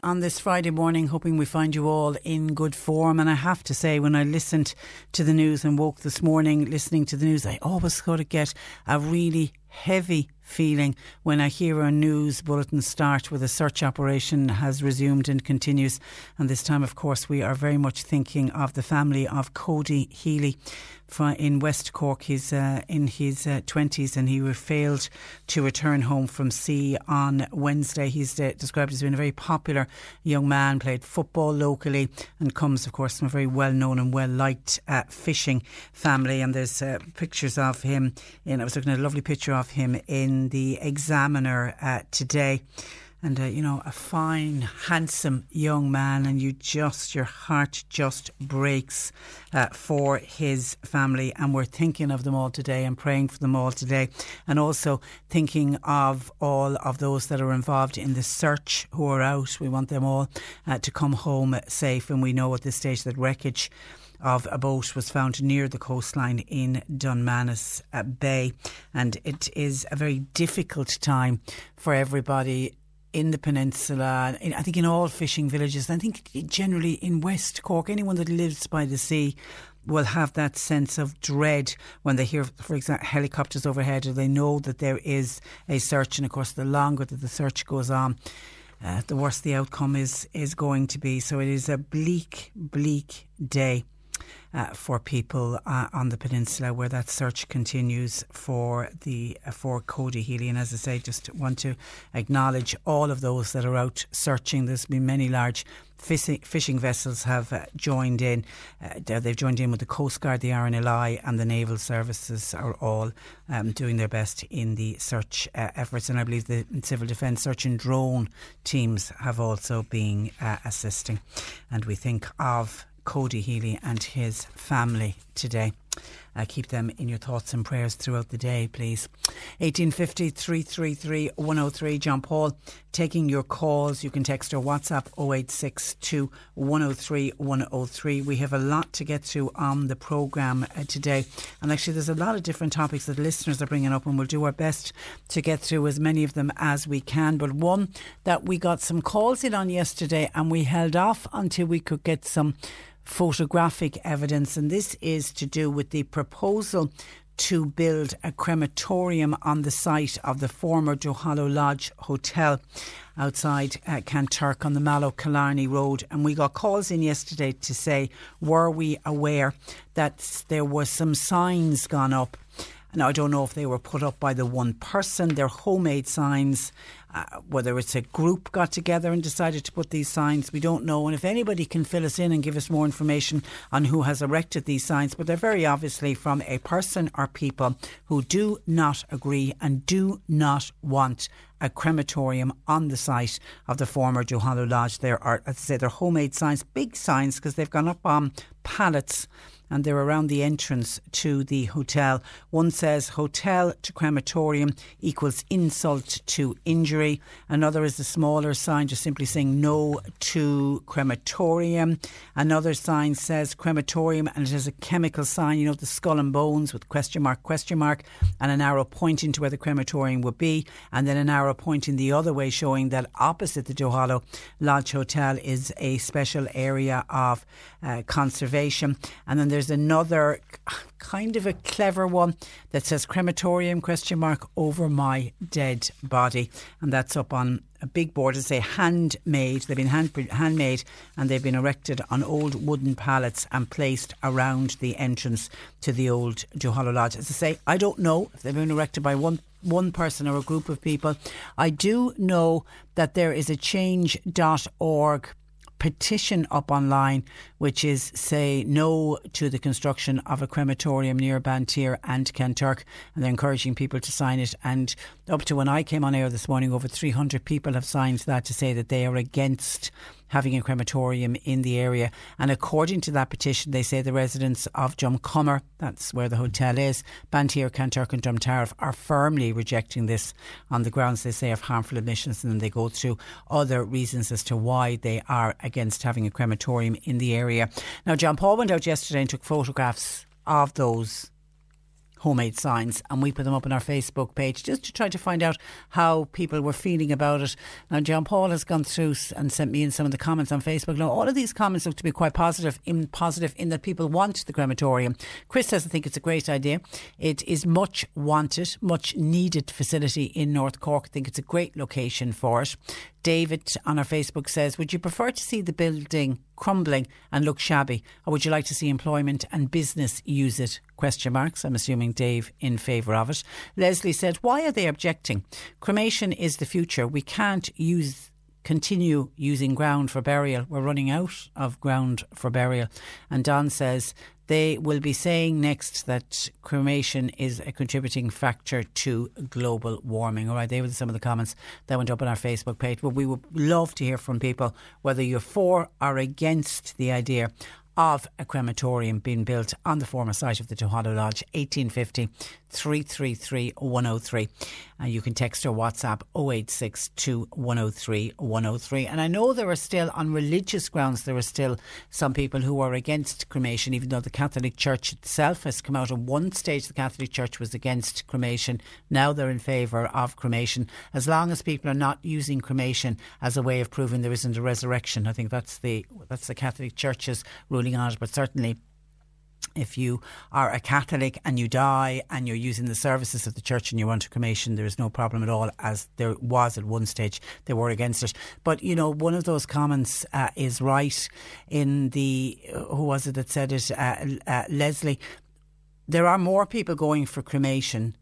On this Friday morning, hoping we find you all in good form. And I have to say, when I listened to the news and woke this morning listening to the news, I always got to get a really heavy feeling when I hear our news bulletin start with a search operation has resumed and continues. And this time, of course, we are very much thinking of the family of Cody Healy in West Cork. He's in his 20s and he failed to return home from sea on Wednesday. He's described as being a very popular young man, played football locally and comes, of course, from a very well-known and well-liked fishing family. And there's pictures of him. I was looking at a lovely picture of him in the Examiner today. And, a fine, handsome young man, and your heart just breaks for his family. And we're thinking of them all today and praying for them all today. And also thinking of all of those that are involved in the search who are out. We want them all to come home safe. And we know at this stage that wreckage of a boat was found near the coastline in Dunmanus Bay. And it is a very difficult time for everybody in the peninsula, I think in all fishing villages, I think generally in West Cork. Anyone that lives by the sea will have that sense of dread when they hear, for example, helicopters overhead, or they know that there is a search. And of course, the longer that the search goes on, the worse the outcome is going to be. So it is a bleak, bleak day for people on the peninsula where that search continues for Cody Healy. And as I say, just want to acknowledge all of those that are out searching. There's been many large fishing vessels have joined in. They've joined in with the Coast Guard, the RNLI and the Naval Services are all doing their best in the search efforts. And I believe the Civil Defence search and drone teams have also been assisting. And we think of Cody Healy and his family today. Keep them in your thoughts and prayers throughout the day, please. 1850 333 103. John Paul taking your calls. You can text or WhatsApp 0862 103 103. We have a lot to get to on the programme today. And actually, there's a lot of different topics that listeners are bringing up, and we'll do our best to get through as many of them as we can. But one that we got some calls in on yesterday, and we held off until we could get some photographic evidence, and this is to do with the proposal to build a crematorium on the site of the former Duhallow Lodge Hotel outside Kanturk on the Mallow Killarney Road. And we got calls in yesterday to say, were we aware that there were some signs gone up? Now, I don't know if they were put up by the one person. They're homemade signs. Whether it's a group got together and decided to put these signs, we don't know. And if anybody can fill us in and give us more information on who has erected these signs, but they're very obviously from a person or people who do not agree and do not want a crematorium on the site of the former Duhallow Lodge. There are, as I say, they're homemade signs, big signs, because they've gone up on pallets, and they're around the entrance to the hotel. One says hotel to crematorium equals insult to injury. Another is a smaller sign just simply saying no to crematorium. Another sign says crematorium, and it has a chemical sign, the skull and bones with question mark, and an arrow pointing to where the crematorium would be, and then an arrow pointing the other way showing that opposite the Duhallow Lodge Hotel is a special area of conservation. And then there's there's another kind of a clever one that says crematorium ? Over my dead body, and that's up on a big board to say handmade. They've been handmade, and they've been erected on old wooden pallets and placed around the entrance to the old Duhallow Lodge. As I say, I don't know if they've been erected by one person or a group of people. I do know that there is a change.org petition up online which is say no to the construction of a crematorium near Banteer and Kanturk, and they're encouraging people to sign it, and up to when I came on air this morning over 300 people have signed that to say that they are against having a crematorium in the area. And according to that petition, they say the residents of Jumcommer, that's where the hotel is, Banteer, Kanturk and Dromtarriffe are firmly rejecting this on the grounds, they say, of harmful emissions, and they go through other reasons as to why they are against having a crematorium in the area. Now, John Paul went out yesterday and took photographs of those homemade signs, and we put them up on our Facebook page just to try to find out how people were feeling about it. Now, John Paul has gone through and sent me in some of the comments on Facebook. Now, all of these comments look to be quite positive in that people want the crematorium. Chris says, I think it's a great idea. It is much wanted, much needed facility in North Cork. I think it's a great location for it. David on our Facebook says, would you prefer to see the building crumbling and look shabby, or would you like to see employment and business use it? ? I'm assuming Dave in favour of it. Leslie said, why are they objecting? Cremation is the future. We can't continue using ground for burial. We're running out of ground for burial. And Don says, they will be saying next that cremation is a contributing factor to global warming. All right, they were some of the comments that went up on our Facebook page. But we would love to hear from people whether you're for or against the idea of a crematorium being built on the former site of the Duhallow Lodge. 1850 333 103. And you can text or WhatsApp 0862 103 103. And I know there are still, on religious grounds, there are still some people who are against cremation, even though the Catholic Church itself has come out. At one stage, the Catholic Church was against cremation. Now they're in favour of cremation, as long as people are not using cremation as a way of proving there isn't a resurrection. I think that's the Catholic Church's ruling on it. But certainly if you are a Catholic and you die and you're using the services of the church and you want a cremation, there is no problem at all, as there was at one stage. They were against it. But, you know, one of those comments is right in the, who was it that said it? Leslie. There are more people going for cremation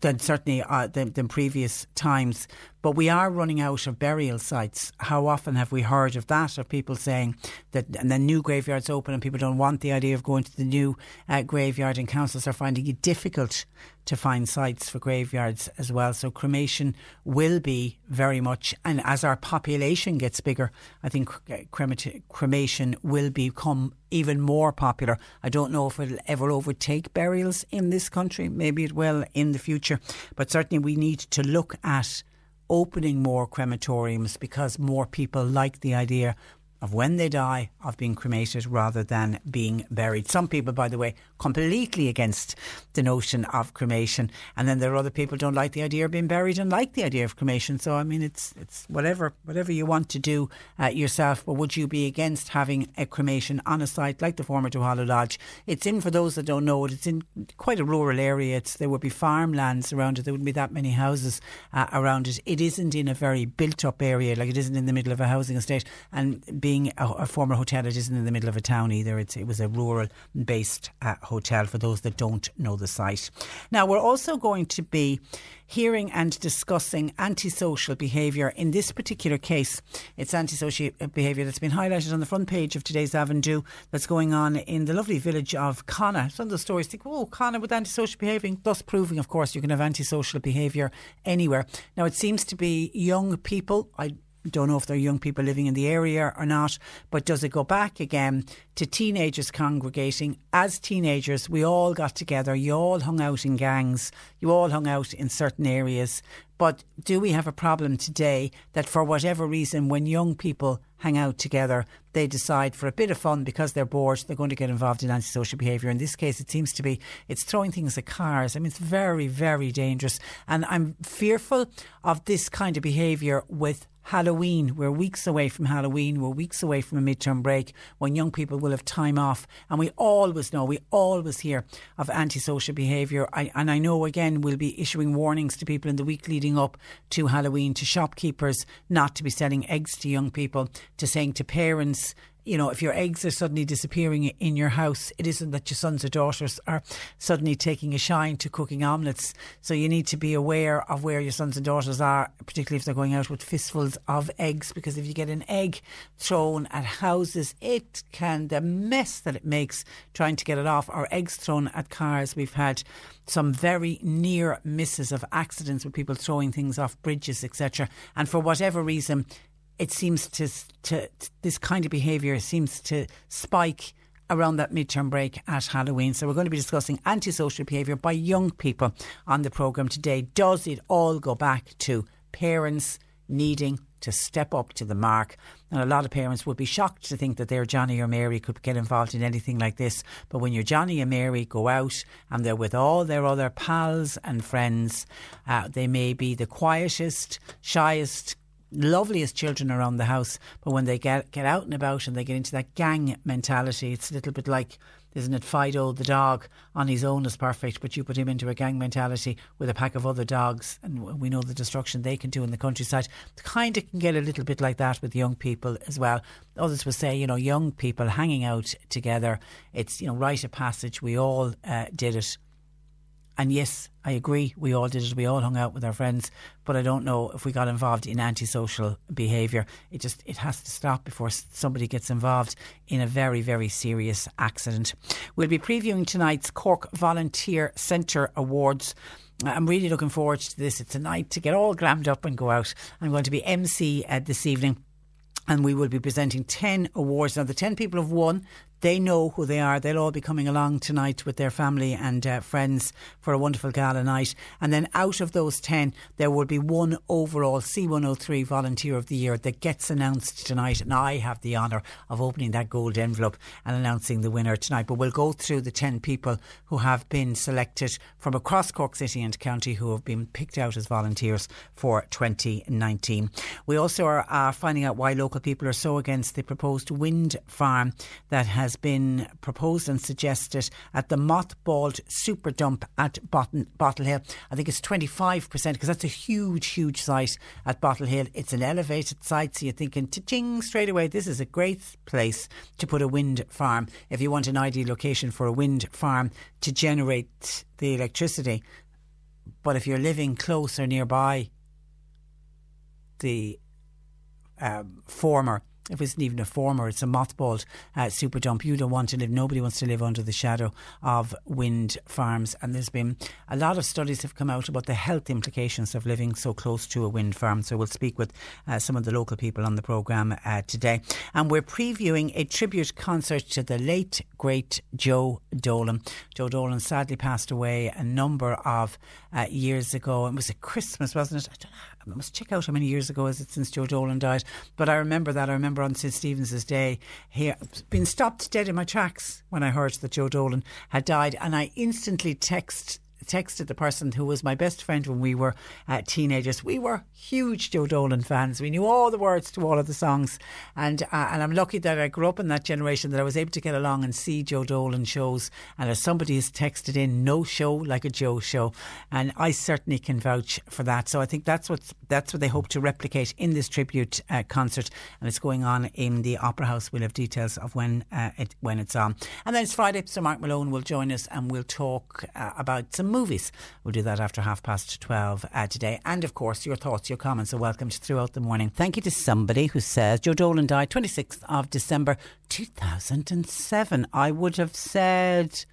than certainly than previous times, but we are running out of burial sites. How often have we heard of that, of people saying that, and then new graveyards open and people don't want the idea of going to the new graveyard, and councils are finding it difficult to find sites for graveyards as well. So cremation will be very much, and as our population gets bigger, I think cremation will become even more popular. I don't know if it'll ever overtake burials in this country. Maybe it will in the future. But certainly we need to look at opening more crematoriums, because more people like the idea of, when they die, of being cremated rather than being buried. Some people, by the way, completely against the notion of cremation. And then there are other people who don't like the idea of being buried and like the idea of cremation. So, I mean, it's whatever you want to do yourself. But would you be against having a cremation on a site like the former Duhallow Lodge? It's in, for those that don't know it, it's in quite a rural area. There would be farmlands around it. There wouldn't be that many houses around it. It isn't in a very built-up area. Like, it isn't in the middle of a housing estate. And being a former hotel, it isn't in the middle of a town either. It was a rural-based hotel, for those that don't know the site. Now, we're also going to be hearing and discussing antisocial behaviour. In this particular case, it's antisocial behaviour that's been highlighted on the front page of today's Avondhu, that's going on in the lovely village of Conna. Some of the stories think, oh, Conna with antisocial behaviour, thus proving, of course, you can have antisocial behaviour anywhere. Now, it seems to be young people. I don't know if there are young people living in the area or not, but does it go back again to teenagers congregating? As teenagers, we all got together, you all hung out in gangs, you all hung out in certain areas. But do we have a problem today that, for whatever reason, when young people hang out together, they decide, for a bit of fun, because they're bored, they're going to get involved in antisocial behaviour? In this case, it seems to be, it's throwing things at cars. I mean, it's very, very dangerous. And I'm fearful of this kind of behaviour with Halloween. We're weeks away from Halloween. We're weeks away from a midterm break when young people will have time off. And we always know, we always hear of antisocial behaviour. And I know, again, we'll be issuing warnings to people in the week leading up to Halloween, to shopkeepers not to be selling eggs to young people, to saying to parents, you know, if your eggs are suddenly disappearing in your house, it isn't that your sons or daughters are suddenly taking a shine to cooking omelettes. So you need to be aware of where your sons and daughters are, particularly if they're going out with fistfuls of eggs, because if you get an egg thrown at houses, it can, the mess that it makes trying to get it off, or eggs thrown at cars. We've had some very near misses of accidents with people throwing things off bridges, etc. And for whatever reason, it seems to this kind of behaviour seems to spike around that midterm break at Halloween. So we're going to be discussing antisocial behaviour by young people on the programme today. Does it all go back to parents needing to step up to the mark? And a lot of parents would be shocked to think that their Johnny or Mary could get involved in anything like this. But when your Johnny and Mary go out and they're with all their other pals and friends, they may be the quietest, shyest, loveliest children around the house, but when they get out and about and they get into that gang mentality, it's a little bit like, isn't it, Fido the dog on his own is perfect, but you put him into a gang mentality with a pack of other dogs, and we know the destruction they can do in the countryside. It kind of can get a little bit like that with young people as well. Others will say, you know, young people hanging out together, it's, you know, rite of passage. We all did it. And yes, I agree, we all did it. We all hung out with our friends. But I don't know if we got involved in antisocial behaviour. It has to stop before somebody gets involved in a very, very serious accident. We'll be previewing tonight's Cork Volunteer Centre Awards. I'm really looking forward to this. It's a night to get all glammed up and go out. I'm going to be MC this evening. And we will be presenting 10 awards. Now, the 10 people have won. They know who they are. They'll all be coming along tonight with their family and friends for a wonderful gala night. And then out of those 10, there will be one overall C103 Volunteer of the Year that gets announced tonight. And I have the honour of opening that gold envelope and announcing the winner tonight. But we'll go through the 10 people who have been selected from across Cork City and County who have been picked out as volunteers for 2019. We also are finding out why local people are so against the proposed wind farm that has been proposed and suggested at the mothballed super dump at Bottle Hill. I think it's 25%, because that's a huge, huge site at Bottle Hill. It's an elevated site, so you're thinking, ta-ching, straight away, this is a great place to put a wind farm. If you want an ideal location for a wind farm to generate the electricity, but if you're living close or nearby the former, if it's even a former, it's a mothballed super dump. You don't want to live. Nobody wants to live under the shadow of wind farms. And there's been a lot of studies have come out about the health implications of living so close to a wind farm. So we'll speak with some of the local people on the programme today. And we're previewing a tribute concert to the late, great Joe Dolan. Joe Dolan sadly passed away a number of years ago. It was at Christmas, wasn't it? I don't know. I must check out how many years ago is it since Joe Dolan died. But I remember that. I remember on St Stephen's Day here, been stopped dead in my tracks when I heard that Joe Dolan had died. And I instantly texted the person who was my best friend when we were teenagers. We were huge Joe Dolan fans. We knew all the words to all of the songs. And I'm lucky that I grew up in that generation that I was able to get along and see Joe Dolan shows. And as somebody has texted in, no show like a Joe show. And I certainly can vouch for that. So I think that's what they hope to replicate in this tribute concert. And it's going on in the Opera House. We'll have details of when it's on. And then it's Friday, so Mark Malone will join us and we'll talk about some movies. We'll do that after 12:30 today. And of course, your thoughts, your comments are welcomed throughout the morning. Thank you to somebody who says Joe Dolan died 26th of December 2007. I would have said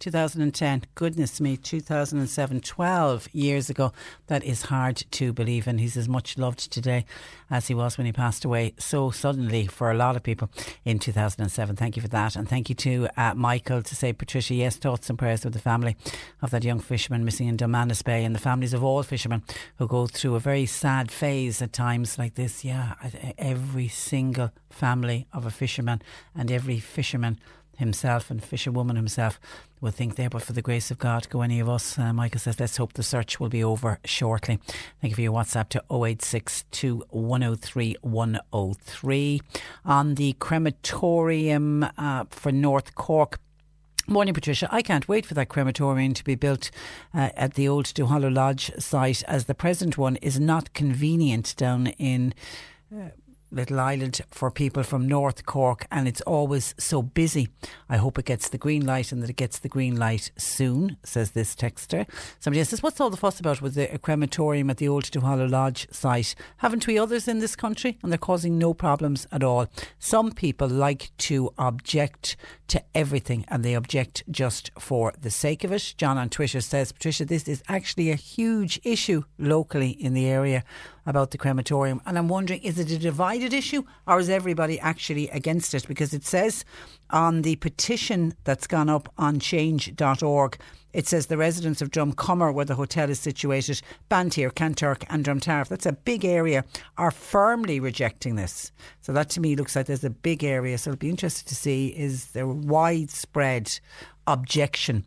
2010. Goodness me, 2007, 12 years ago. That is hard to believe, and he's as much loved today as he was when he passed away so suddenly for a lot of people in 2007. Thank you for that, and thank you to Michael to say, Patricia, yes, thoughts and prayers with the family of that young fisherman missing in Dalmanus Bay, and the families of all fishermen who go through a very sad phase at times like this. Yeah, every single family of a fisherman and every fisherman himself and fisherwoman himself will think there, but for the grace of God, go any of us. Michael says, let's hope the search will be over shortly. Thank you for your WhatsApp to 0862 103 103. On the crematorium for North Cork. Morning, Patricia. I can't wait for that crematorium to be built at the old Duhallow Lodge site, as the present one is not convenient down in Little Island for people from North Cork, and it's always so busy. I hope it gets the green light, and that it gets the green light soon, says this texter. Somebody else says, what's all the fuss about with the crematorium at the old Duhallow Lodge site? Haven't we others in this country? And they're causing no problems at all. Some people like to object to everything, and they object just for the sake of it. John on Twitter says, Patricia, this is actually a huge issue locally in the area about the crematorium, and I'm wondering, is it a divided issue, or is everybody actually against it? Because it says on the petition that's gone up on change.org, it says the residents of Jumcommer, where the hotel is situated, Banteer, Kanturk and Dromtarriffe, that's a big area, are firmly rejecting this. So that to me looks like there's a big area. So it'll be interesting to see, is there widespread objection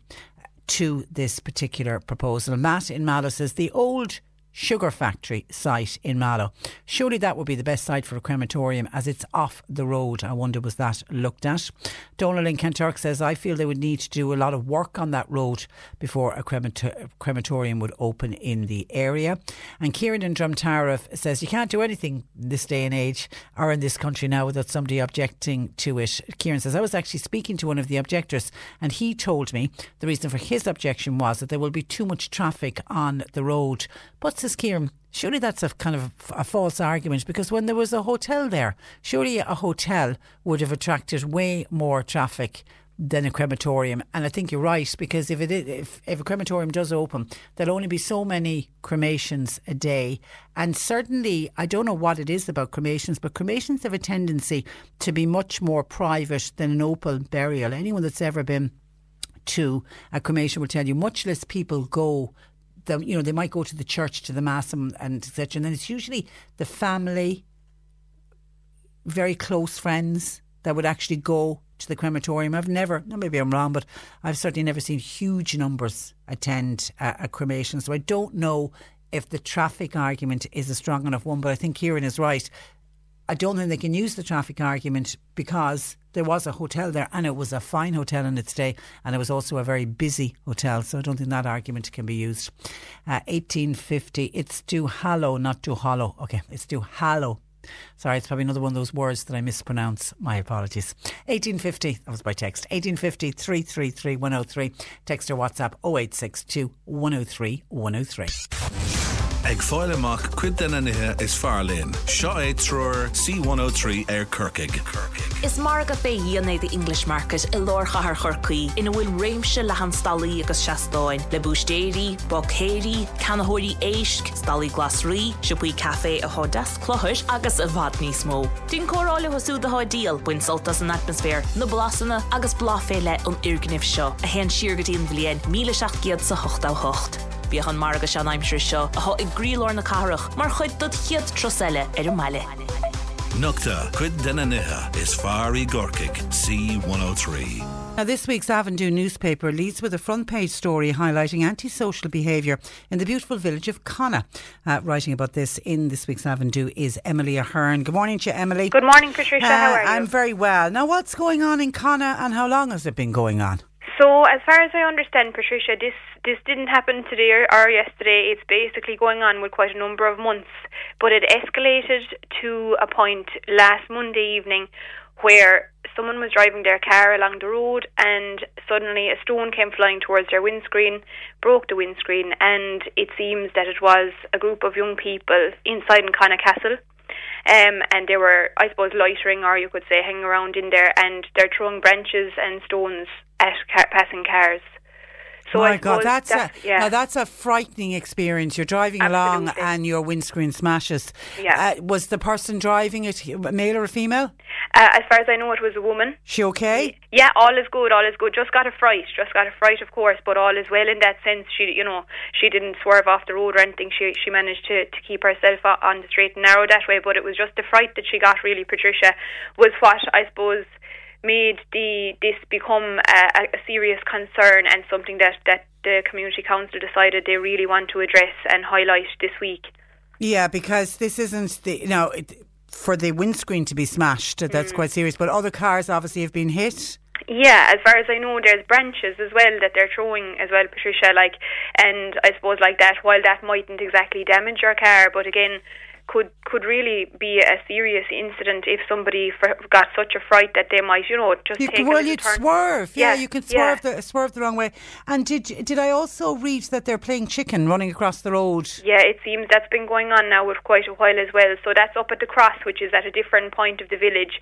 to this particular proposal? Matt in Mallow says, the old sugar factory site in Mallow. Surely that would be the best site for a crematorium, as it's off the road. I wonder, was that looked at? Donald in Kanturk says, I feel they would need to do a lot of work on that road before a crematorium would open in the area. And Kieran in Dromtarriffe says, you can't do anything this day and age, or in this country now, without somebody objecting to it. Kieran says, I was actually speaking to one of the objectors, and he told me the reason for his objection was that there will be too much traffic on the road. But says Kieran, surely that's a kind of a false argument, because when there was a hotel there, surely a hotel would have attracted way more traffic than a crematorium. And I think you're right, because if a crematorium does open, there'll only be so many cremations a day. And certainly, I don't know what it is about cremations, but cremations have a tendency to be much more private than an open burial. Anyone that's ever been to a cremation will tell you much less people go. You know, they might go to the church, to the mass and etc. And then it's usually the family, very close friends that would actually go to the crematorium. Maybe I'm wrong, but I've certainly never seen huge numbers attend a cremation. So I don't know if the traffic argument is a strong enough one, but I think Kieran is right. I don't think they can use the traffic argument, because there was a hotel there, and it was a fine hotel in its day, and it was also a very busy hotel, so I don't think that argument can be used. 1850, it's Duhallow, not Duhallow. Okay, it's Duhallow. Sorry, it's probably another one of those words that I mispronounce. My apologies. 1850, that was by text. 1850 333 103. Text or WhatsApp 0862 103 103. Ag fáil amach cuid den anithe is Farlín. Seo é trúr C103 Kirkig. Is mar go fé dhéanamh the English market i lár chahar Chorcaí ina bhfuil réimse lehan stalaí agus seastáin le búistéirí, bochéirí, canathirí éisc, stalaí glasrí, siúpaí cafe a hódas, clothis agus a bhad níos mó. Dín córáile hosú de háidíal buin soltas an atmosfér na blasanna agus blaféile an irgnibh seo a hen siargadí an bhliain 1888. Bíochan marga sean aimsir seo a thó ag gríolór na carach mar chuid dod chiad troseile ar an meile. Nocta, cuid den anithe is Farranree Gorcaig, C103. Now, this week's Avondhu newspaper leads with a front page story highlighting antisocial behaviour in the beautiful village of Conna. Writing about this in this week's Avondhu is Emily Ahern. Good morning to you, Emily. Good morning, Patricia. How are you? I'm very well. Now, what's going on in Conna, and how long has it been going on? So, as far as I understand, Patricia, this didn't happen today or yesterday. It's basically going on with quite a number of months. But it escalated to a point last Monday evening where someone was driving their car along the road, and suddenly a stone came flying towards their windscreen, broke the windscreen, and it seems that it was a group of young people inside in Conna Castle. And they were, I suppose, loitering, or you could say hanging around in there, and they're throwing branches and stones at passing cars. So my God, now that's a frightening experience. You're driving Absolutely. Along and your windscreen smashes. Yeah. Was the person driving it male or a female? As far as I know, it was a woman. She okay? Yeah, all is good. Just got a fright, of course, but all is well in that sense. She didn't swerve off the road or anything. She managed to keep herself on the straight and narrow that way, but it was just the fright that she got, really, Patricia, was what I suppose made this become a serious concern and something that the Community Council decided they really want to address and highlight this week. Yeah, because this isn't for the windscreen to be smashed, that's quite serious, but other cars obviously have been hit. Yeah, as far as I know, there's branches as well that they're throwing as well, Patricia, and I suppose that, while that mightn't exactly damage your car, but again, could really be a serious incident if somebody got such a fright that they might, just take a turn. Well, you'd swerve. Yeah, you could swerve the wrong way. And did I also read that they're playing chicken running across the road? Yeah, it seems that's been going on now for quite a while as well. So that's up at the Cross, which is at a different point of the village,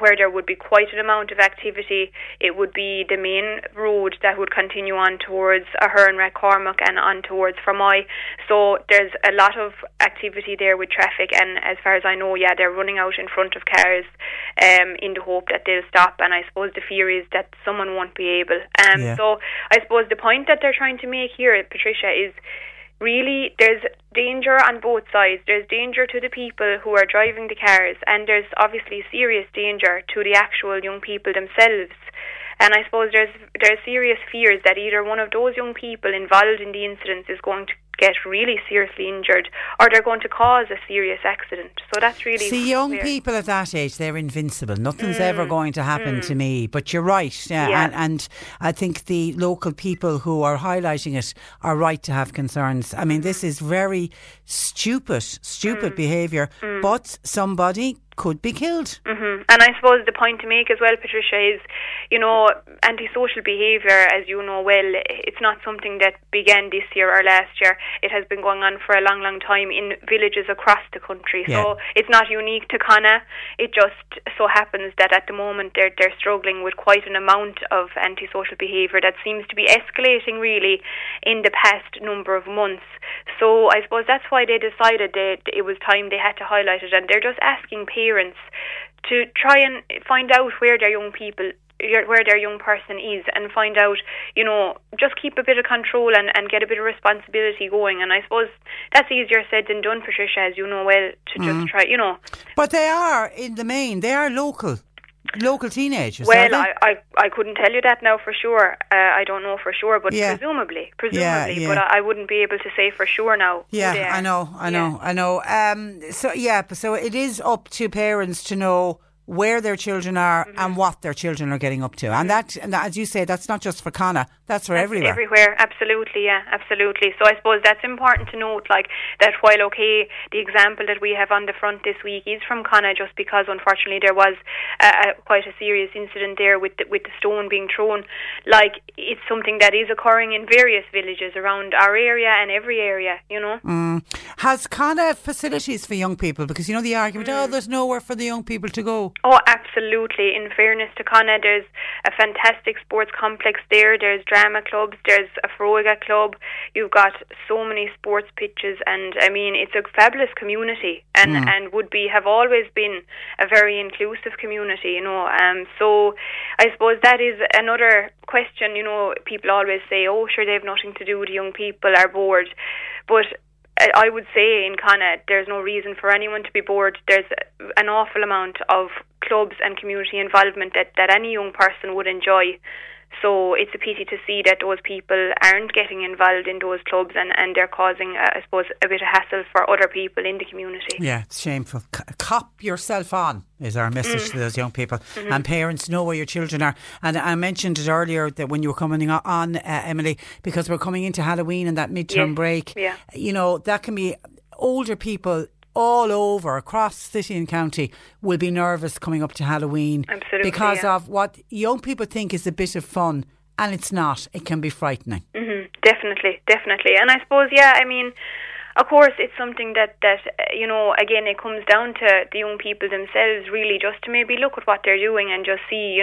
where there would be quite an amount of activity. It would be the main road that would continue on towards Ahern, Rathcormac and on towards Fermoy. So there's a lot of activity there with traffic, and as far as I know, they're running out in front of cars in the hope that they'll stop, and I suppose the fear is that someone won't be able. So I suppose the point that they're trying to make here, Patricia, is really there's danger on both sides. There's danger to the people who are driving the cars, and there's obviously serious danger to the actual young people themselves. And I suppose there's serious fears that either one of those young people involved in the incidents is going to get really seriously injured, or they're going to cause a serious accident. So that's really... See, young people at that age, they're invincible. Nothing's ever going to happen to me. But you're right. Yeah. And I think the local people who are highlighting it are right to have concerns. I mean, this is very stupid behaviour, but somebody could be killed. And I suppose the point to make as well, Patricia, is, antisocial behaviour, as you know well, it's not something that began this year or last year. It has been going on for a long, long time in villages across the country. Yeah. So it's not unique to Conna. It just so happens that at the moment they're struggling with quite an amount of antisocial behaviour that seems to be escalating really in the past number of months. So I suppose that's why they decided that it was time they had to highlight it, and they're just asking parents to try and find out where their young person is, and find out, just keep a bit of control and get a bit of responsibility going. And I suppose that's easier said than done, Patricia, as you know well, to just try, But they are, in the main, they are local teenagers. Well, I couldn't tell you that now for sure. I don't know for sure, but presumably. Yeah. But I wouldn't be able to say for sure now. Yeah, I know. So it is up to parents to know where their children are and what their children are getting up to. And as you say, that's not just for Conna, that's for everywhere. Everywhere, absolutely, yeah, absolutely. So I suppose that's important to note, that while, the example that we have on the front this week is from Conna, just because, unfortunately, there was quite a serious incident there with the stone being thrown. It's something that is occurring in various villages around our area and every area, Has Conna facilities for young people? Because, the argument, there's nowhere for the young people to go. Oh, absolutely. In fairness to Conna, there's a fantastic sports complex there. There's drama clubs. There's a Froiga club. You've got so many sports pitches. And, I mean, it's a fabulous community and have always been a very inclusive community, So I suppose that is another question, people always say, oh, sure, they have nothing to do with young people, are bored. But I would say in Conna, there's no reason for anyone to be bored. There's an awful amount of clubs and community involvement that any young person would enjoy. So it's a pity to see that those people aren't getting involved in those clubs and they're causing, I suppose, a bit of hassle for other people in the community. Yeah, it's shameful. Cop yourself on is our message to those young people. And parents, know where your children are. And I mentioned it earlier that when you were coming on, Emily, because we're coming into Halloween and that midterm break, that can be older people all over, across city and county, will be nervous coming up to Halloween. Absolutely, because of what young people think is a bit of fun, and it's not. It can be frightening. Definitely. And I suppose, of course, it's something that again, it comes down to the young people themselves, really, just to maybe look at what they're doing and just see,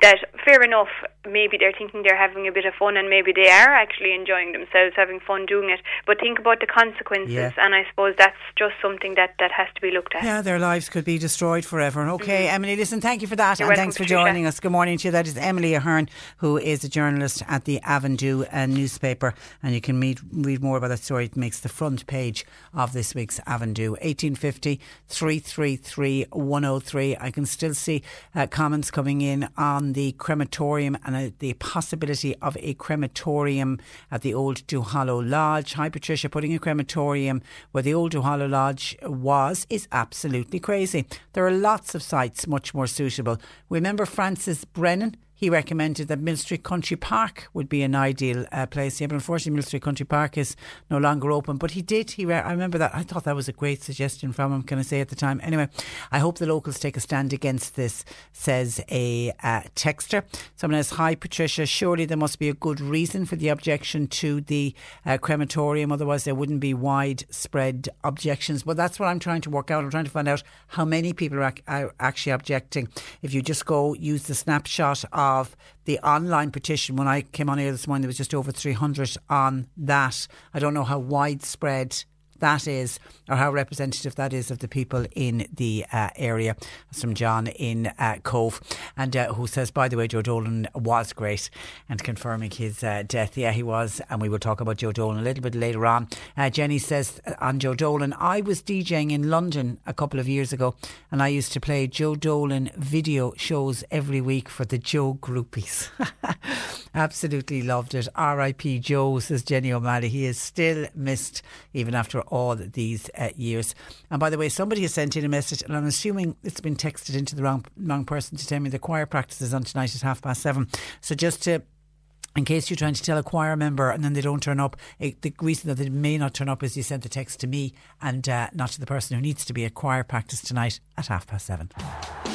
that fair enough, maybe they're thinking they're having a bit of fun, and maybe they are actually enjoying themselves, having fun doing it, but think about the consequences. Yeah. And I suppose that's just something that has to be looked at. Yeah, their lives could be destroyed forever. Okay, mm-hmm. Emily, listen, thank you for that. You're and welcome, thanks for Patricia. Joining us. Good morning to you. That is Emily Ahern, who is a journalist at the Avondhu newspaper, and you can read more about that story. It makes the front page of this week's Avondhu. 1850 333 103. I can still see comments coming in on the crematorium and the possibility of a crematorium at the old Duhallow Lodge. Hi Patricia, putting a crematorium where the old Duhallow Lodge was is absolutely crazy. There are lots of sites much more suitable. Remember Francis Brennan? He recommended that Mill Street Country Park would be an ideal place. Yeah, but unfortunately Mill Street Country Park is no longer open. But I remember that. I thought that was a great suggestion from him, can I say, at the time. Anyway, I hope the locals take a stand against this, says a texter. Someone says, hi Patricia, surely there must be a good reason for the objection to the crematorium, otherwise there wouldn't be widespread objections. Well, that's what I'm trying to work out. I'm trying to find out how many people are actually objecting. If you just go use the snapshot of the online petition, when I came on here this morning, there was just over 300 on that. I don't know how widespread that is or how representative that is of the people in the area. That's from John in Cove, and who says, by the way, Joe Dolan was great, and confirming his death. Yeah, he was, and we will talk about Joe Dolan a little bit later on. Jenny says on Joe Dolan, I was DJing in London a couple of years ago, and I used to play Joe Dolan video shows every week for the Joe groupies. Absolutely loved it. R.I.P. Joe, says Jenny O'Malley. He is still missed even after all these years. And by the way, somebody has sent in a message, and I'm assuming it's been texted into the wrong person, to tell me the choir practice is on tonight at 7:30. So just to, in case you're trying to tell a choir member and then they don't turn up, the reason that they may not turn up is you sent the text to me and not to the person who needs to be at choir practice tonight at 7:30.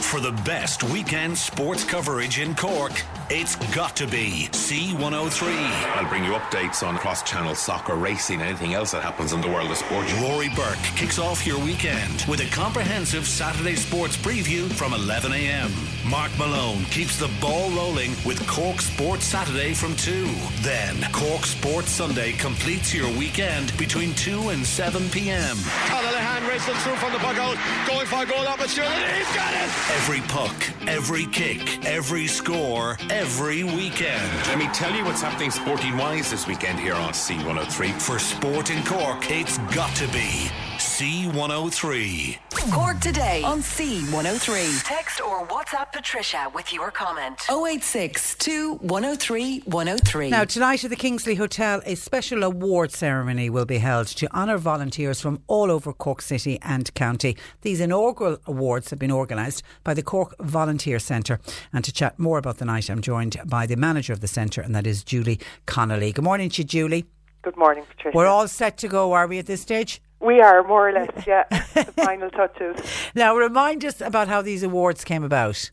For the best weekend sports coverage in Cork, it's got to be C103. I'll bring you updates on cross-channel soccer, racing, anything else that happens in the world of sport. Rory Burke kicks off your weekend with a comprehensive Saturday sports preview from 11am. Mark Malone keeps the ball rolling with Cork Sports Saturday from 2. Then Cork Sports Sunday completes your weekend between 2 and 7pm. Callahan racing through from the back out, going for a goal opportunity. He's got it! Every puck, every kick, every score, every weekend. Let me tell you what's happening sporting-wise this weekend here on C103. For sport in Cork, it's got to be C103. Cork Today on C103. Text or WhatsApp Patricia with your comment. 086 2103 103. Now tonight at the Kingsley Hotel, a special award ceremony will be held to honour volunteers from all over Cork City and County. These inaugural awards have been organised by the Cork Volunteer Centre. And to chat more about the night, I'm joined by the manager of the centre, and that is Julie Connolly. Good morning to you, Julie. Good morning, Patricia. We're all set to go, are we, at this stage? We are, more or less, yeah. The final touches. Now, remind us about how these awards came about.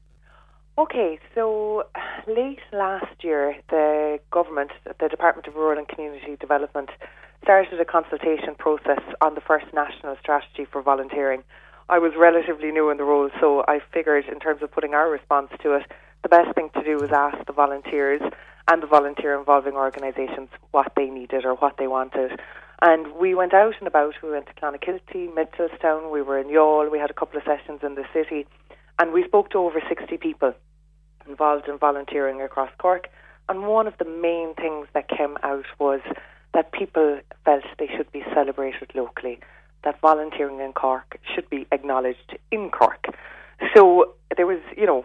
Okay, so late last year, the government, the Department of Rural and Community Development, started a consultation process on the first national strategy for volunteering. I was relatively new in the role, so I figured in terms of putting our response to it, the best thing to do was ask the volunteers and the volunteer involving organisations what they needed or what they wanted. And we went out and about. We went to Clonakilty, Mitchelstown, we were in Youghal, we had a couple of sessions in the city, and we spoke to over 60 people involved in volunteering across Cork. And one of the main things that came out was that people felt they should be celebrated locally, that volunteering in Cork should be acknowledged in Cork. So there was,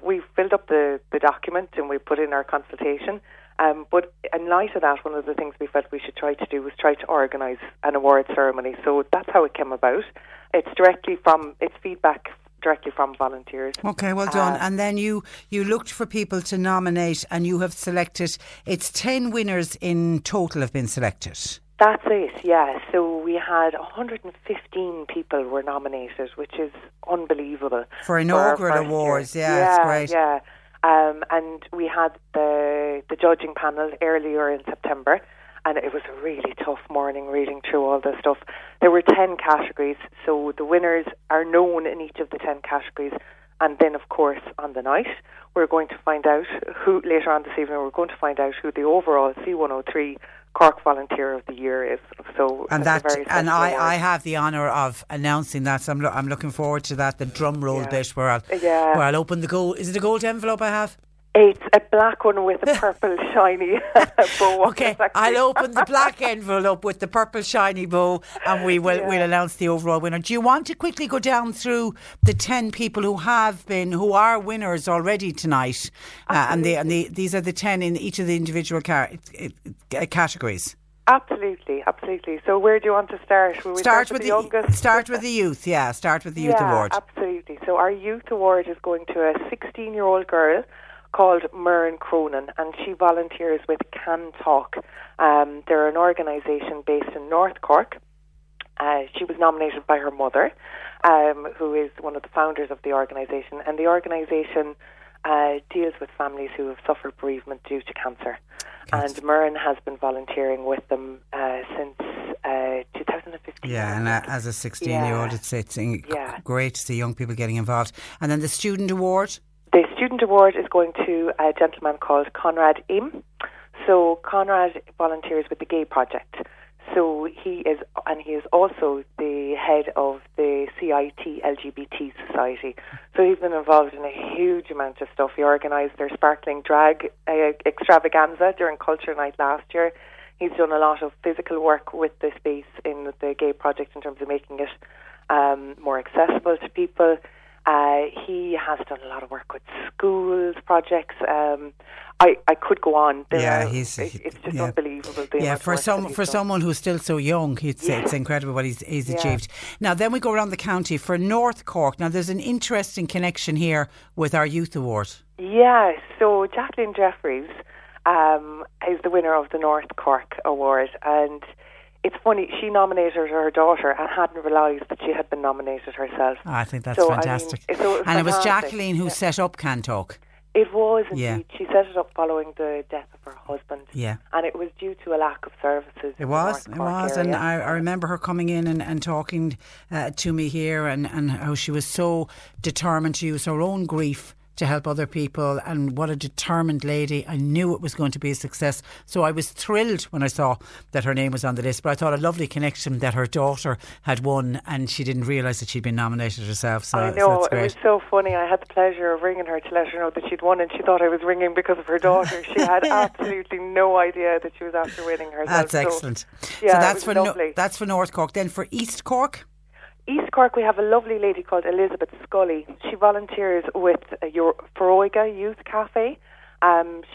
we filled up the document and we put in our consultation. But in light of that, one of the things we felt we should try to do was try to organise an award ceremony. So that's how it came about. It's feedback directly from volunteers. Okay, well done. And then you looked for people to nominate, and you have selected, it's 10 winners in total have been selected. That's it, yeah. So we had 115 people were nominated, which is unbelievable. For inaugural awards, yeah, it's great. Yeah. And we had the judging panel earlier in September, and it was a really tough morning reading through all the stuff. There were 10 categories, so the winners are known in each of the 10 categories, And then, of course, on the night, we're going to find out who, later on this evening, we're going to find out who the overall C103 Cork Volunteer of the Year is. So, and that, and I have the honour of announcing that. So I'm looking forward to that, the drum roll bit where I'll open the gold. Is it a gold envelope I have? It's a black one with a purple shiny bow. Okay, I'll open the black envelope with the purple shiny bow, and we will we'll announce the overall winner. Do you want to quickly go down through the 10 people who are winners already tonight, and these are the 10 in each of the individual categories? Absolutely. So where do you want to start? Will we start with the youth. Yeah, start with the youth award. Absolutely. So our youth award is going to a 16-year-old girl called Myrne Cronin, and she volunteers with Can Talk. They're an organisation based in North Cork. She was nominated by her mother, who is one of the founders of the organisation, and the organisation deals with families who have suffered bereavement due to cancer. And Myrne has been volunteering with them since 2015. Yeah, and as a 16-year-old, it's great to see young people getting involved. And then the student award? The student award is going to a gentleman called Conrad Im. So Conrad volunteers with the Gay Project. So he is also the head of the CIT LGBT Society. So he's been involved in a huge amount of stuff. He organised their sparkling drag extravaganza during Culture Night last year. He's done a lot of physical work with the space in the Gay Project in terms of making it more accessible to people. He has done a lot of work with schools, projects. I could go on. It's just unbelievable. Yeah, for someone who's still so young, it's incredible what he's achieved. Now, then we go around the county for North Cork. Now, there's an interesting connection here with our Youth Award. Yeah, so Jacqueline Jeffries is the winner of the North Cork Award, and it's funny, she nominated her daughter and hadn't realised that she had been nominated herself. Oh, I think that's fantastic. I mean, it was Jacqueline who set up Can Talk. It was indeed. Yeah. She set it up following the death of her husband. Yeah. And it was due to a lack of services. It was. Area. And I remember her coming in and talking to me here and how she was so determined to use her own grief to help other people, and what a determined lady. I knew it was going to be a success, so I was thrilled when I saw that her name was on the list. But I thought a lovely connection that her daughter had won and she didn't realise that she'd been nominated herself. So I know, it was so funny. I had the pleasure of ringing her to let her know that she'd won, and she thought I was ringing because of her daughter. She had absolutely no idea that she was after winning herself. That's excellent. So that's for North Cork. Then for East Cork? East Cork, we have a lovely lady called Elizabeth Scully. She volunteers with your Feroiga Youth Cafe.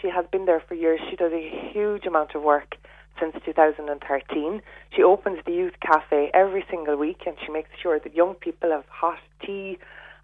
She has been there for years. She does a huge amount of work since 2013. She opens the Youth Cafe every single week, and she makes sure that young people have hot tea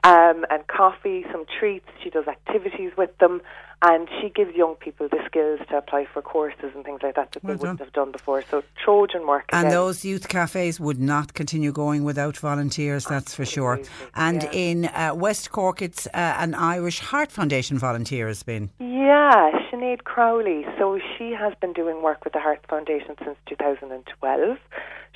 and coffee, some treats. She does activities with them, and she gives young people the skills to apply for courses and things like that they wouldn't have done before. So Trojan work. And those youth cafes would not continue going without volunteers, that's for sure. And in West Cork, it's an Irish Heart Foundation volunteer has been. Yeah, Sinead Crowley. So she has been doing work with the Heart Foundation since 2012.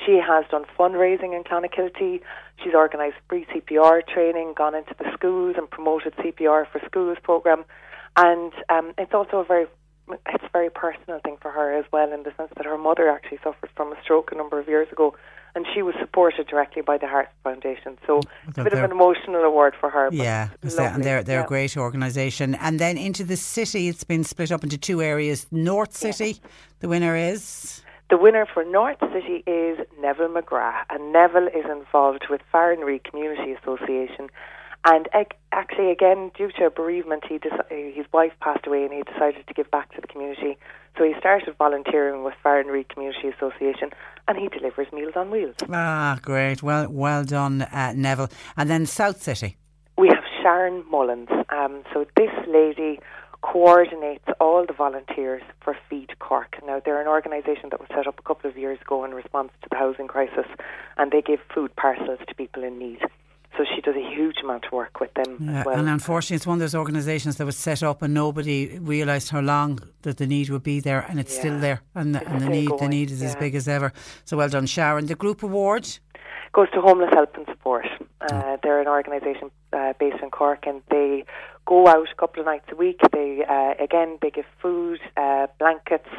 She has done fundraising in Clonakilty. She's organised free CPR training, gone into the schools and promoted CPR for Schools programme. And it's also a very personal thing for her as well, in the sense that her mother actually suffered from a stroke a number of years ago, and she was supported directly by the Heart Foundation. So it's a bit of an emotional award for her. Yeah, and they're a great organisation. And then into the city, it's been split up into two areas. North City, the winner is? The winner for North City is Neville McGrath, and Neville is involved with Farranree Community Association. And actually, again, due to a bereavement, his wife passed away, and he decided to give back to the community. So he started volunteering with Farranree Community Association, and he delivers Meals on Wheels. Ah, great. Well done, Neville. And then South City. We have Sharon Mullins. So this lady coordinates all the volunteers for Feed Cork. Now, they're an organisation that was set up a couple of years ago in response to the housing crisis, and they give food parcels to people in need. So she does a huge amount of work with them as well. And unfortunately, it's one of those organisations that was set up and nobody realised how long that the need would be there, and it's still there, and the need is as big as ever. So well done, Sharon. The group award? goes to Homeless Help and Support. They're an organisation based in Cork, and they go out a couple of nights a week. They again, they give food, blankets,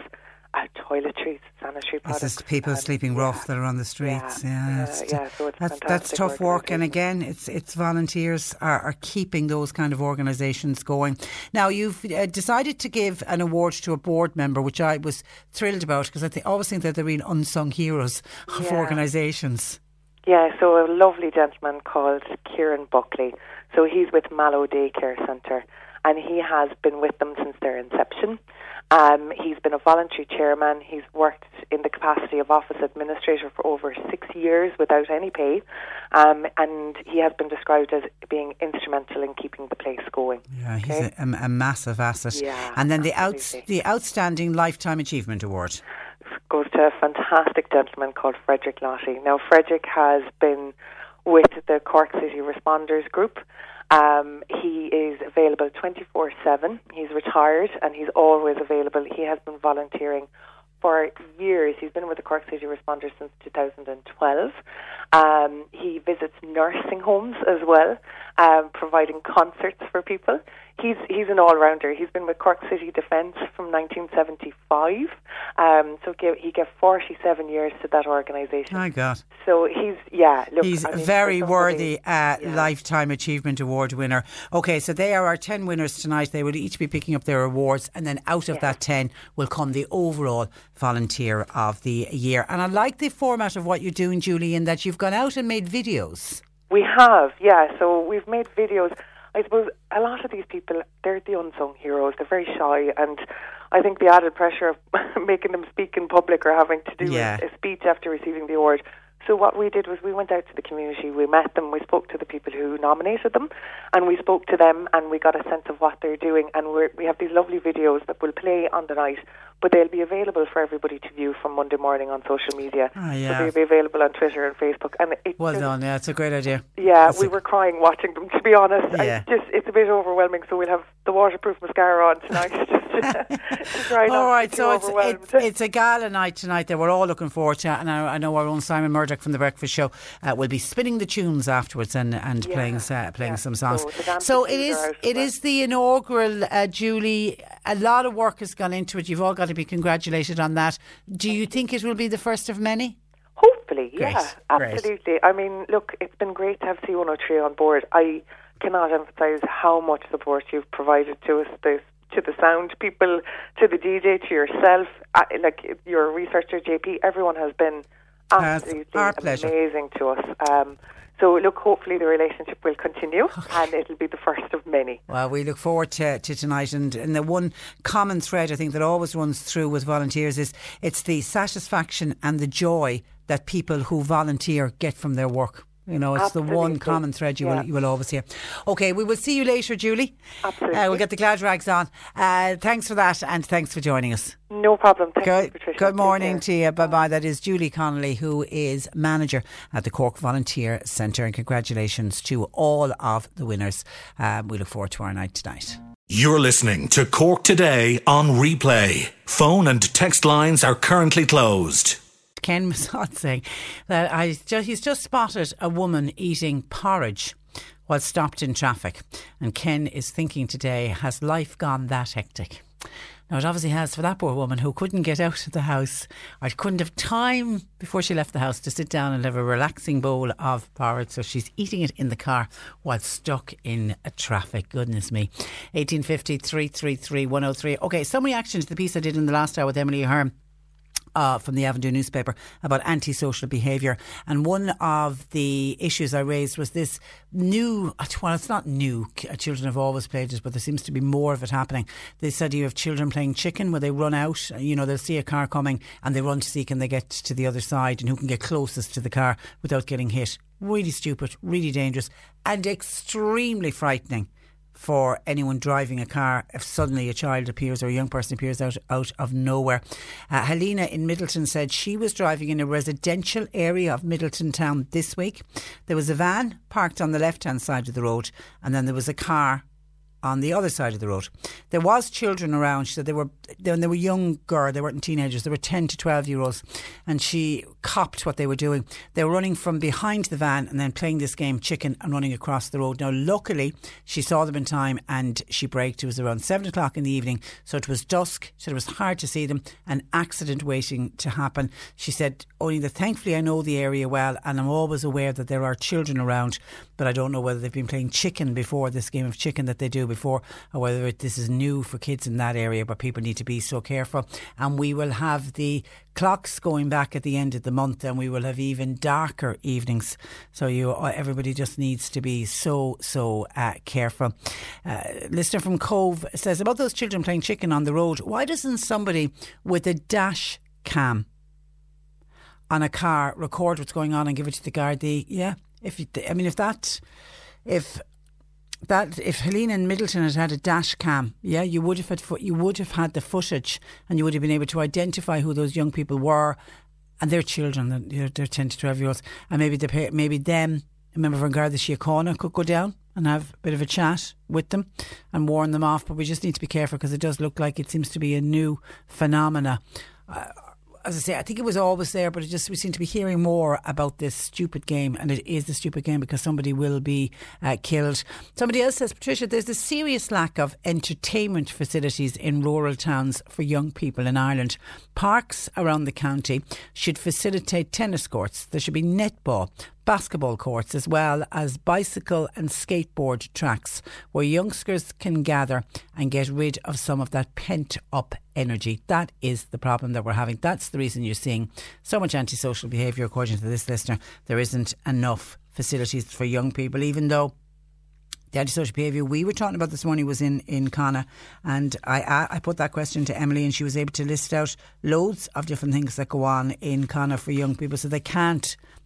toiletries, sanitary products. It's just people sleeping rough that are on the streets. So it's fantastic. That's tough work, and again, it's volunteers are keeping those kind of organisations going. Now, you've decided to give an award to a board member, which I was thrilled about, because I always think they're the real unsung heroes of organisations. Yeah, so a lovely gentleman called Kieran Buckley. So he's with Mallow Daycare Centre, and he has been with them since their inception. He's been a voluntary chairman. He's worked in the capacity of office administrator for over 6 years without any pay, and he has been described as being instrumental in keeping the place going. Yeah, he's a massive asset. Yeah, and then the Outstanding Lifetime Achievement Award goes to a fantastic gentleman called Frederick Lottie. Now, Frederick has been with the Cork City Responders Group. He is available 24/7. He's retired and he's always available. He has been volunteering for years. He's been with the Cork City Responders since 2012. He visits nursing homes as well, providing concerts for people. He's an all-rounder. He's been with Cork City Defence from 1975. So he gave 47 years to that organisation. My God. So he's very worthy Lifetime Achievement Award winner. Okay, so they are our 10 winners tonight. They will each be picking up their awards, and then out of that 10 will come the overall Volunteer of the Year. And I like the format of what you're doing, Julie, in that you've gone out and made videos. We have, so we've made videos. I suppose a lot of these people, they're the unsung heroes. They're very shy, and I think the added pressure of making them speak in public or having to do a speech after receiving the award. So what we did was we went out to the community, we met them, we spoke to the people who nominated them, and we spoke to them, and we got a sense of what they're doing. And we have these lovely videos that will play on the night, but they'll be available for everybody to view from Monday morning on social media. Oh, yeah. So they'll be available on Twitter and Facebook. And it's a great idea. Yeah, that's we were crying watching them, to be honest. Yeah. It's a bit overwhelming, so we'll have the waterproof mascara on tonight. All right, so it's a gala night tonight that we're all looking forward to, and I know our own Simon Murdoch from The Breakfast Show will be spinning the tunes afterwards and playing some songs. So it is the inaugural, Julie. A lot of work has gone into it. You've all got to be congratulated on that. Do you think it will be the first of many? Hopefully, absolutely. Great. I mean, look, it's been great to have C103 on board. I cannot emphasise how much support you've provided to us, to the sound people, to the DJ, to yourself, like your researcher, JP. Everyone has been absolutely amazing to us. So look, hopefully the relationship will continue and it'll be the first of many. Well, we look forward to tonight, and the one common thread I think that always runs through with volunteers is it's the satisfaction and the joy that people who volunteer get from their work. You know, it's absolutely the one common thread you will always hear. Okay, we will see you later, Julie. Absolutely. We'll get the glad rags on. Thanks for that, and thanks for joining us. No problem. Thank you, Patricia. Good morning to you. Bye-bye. That is Julie Connolly, who is manager at the Cork Volunteer Centre. And congratulations to all of the winners. We look forward to our night tonight. You're listening to Cork Today on replay. Phone and text lines are currently closed. Ken was on saying that he's just spotted a woman eating porridge while stopped in traffic, and Ken is thinking today, has life gone that hectic? Now, it obviously has for that poor woman who couldn't get out of the house, or couldn't have time before she left the house to sit down and have a relaxing bowl of porridge. So she's eating it in the car while stuck in traffic. Goodness me. 1850 333 103. OK, some reaction to the piece I did in the last hour with Emily Ahern from the Avondhu newspaper about antisocial behaviour. And one of the issues I raised was this new, well, it's not new, children have always played it, but there seems to be more of it happening. This idea of children playing chicken, where they run out, you know, they'll see a car coming and they run to see can they get to the other side and who can get closest to the car without getting hit. Really stupid, really dangerous, and extremely frightening for anyone driving a car if suddenly a child appears or a young person appears out of nowhere. Helena in Middleton said she was driving in a residential area of Middleton town this week. There was a van parked on the left-hand side of the road, and then there was a car on the other side of the road. There was children around. She said they were younger. They weren't teenagers. They were 10 to 12-year-olds. And she copped what they were doing. They were running from behind the van and then playing this game chicken and running across the road. Now, luckily, she saw them in time and she braked. It was around 7 o'clock in the evening. So it was dusk. So it was hard to see them. An accident waiting to happen. She said, only that thankfully I know the area well and I'm always aware that there are children around, but I don't know whether they've been playing chicken before, this game of chicken that they do before, or whether this is new for kids in that area, but people need to be so careful. And we will have the clocks going back at the end of the month and we will have even darker evenings. So everybody just needs to be so careful. Listener from Cove says, about those children playing chicken on the road, why doesn't somebody with a dash cam on a car record what's going on and give it to the Gardaí? Yeah, if Helena and Middleton had had a dash cam, yeah, you would have had the footage and you would have been able to identify who those young people were and their children, their 10 to 12-year-olds, and maybe a member from Garda Síochána could go down and have a bit of a chat with them and warn them off. But we just need to be careful because it does look like it seems to be a new phenomena. As I say, I think it was always there, but we seem to be hearing more about this stupid game, and it is a stupid game because somebody will be killed. Somebody else says, Patricia, there's a serious lack of entertainment facilities in rural towns for young people in Ireland. Parks around the county should facilitate tennis courts. There should be netball, basketball courts, as well as bicycle and skateboard tracks where youngsters can gather and get rid of some of that pent-up energy. That is the problem that we're having. That's the reason you're seeing so much antisocial behaviour, according to this listener. There isn't enough facilities for young people, even though the antisocial behaviour we were talking about this morning was in Conna, and I put that question to Emily and she was able to list out loads of different things that go on in Conna for young people. So they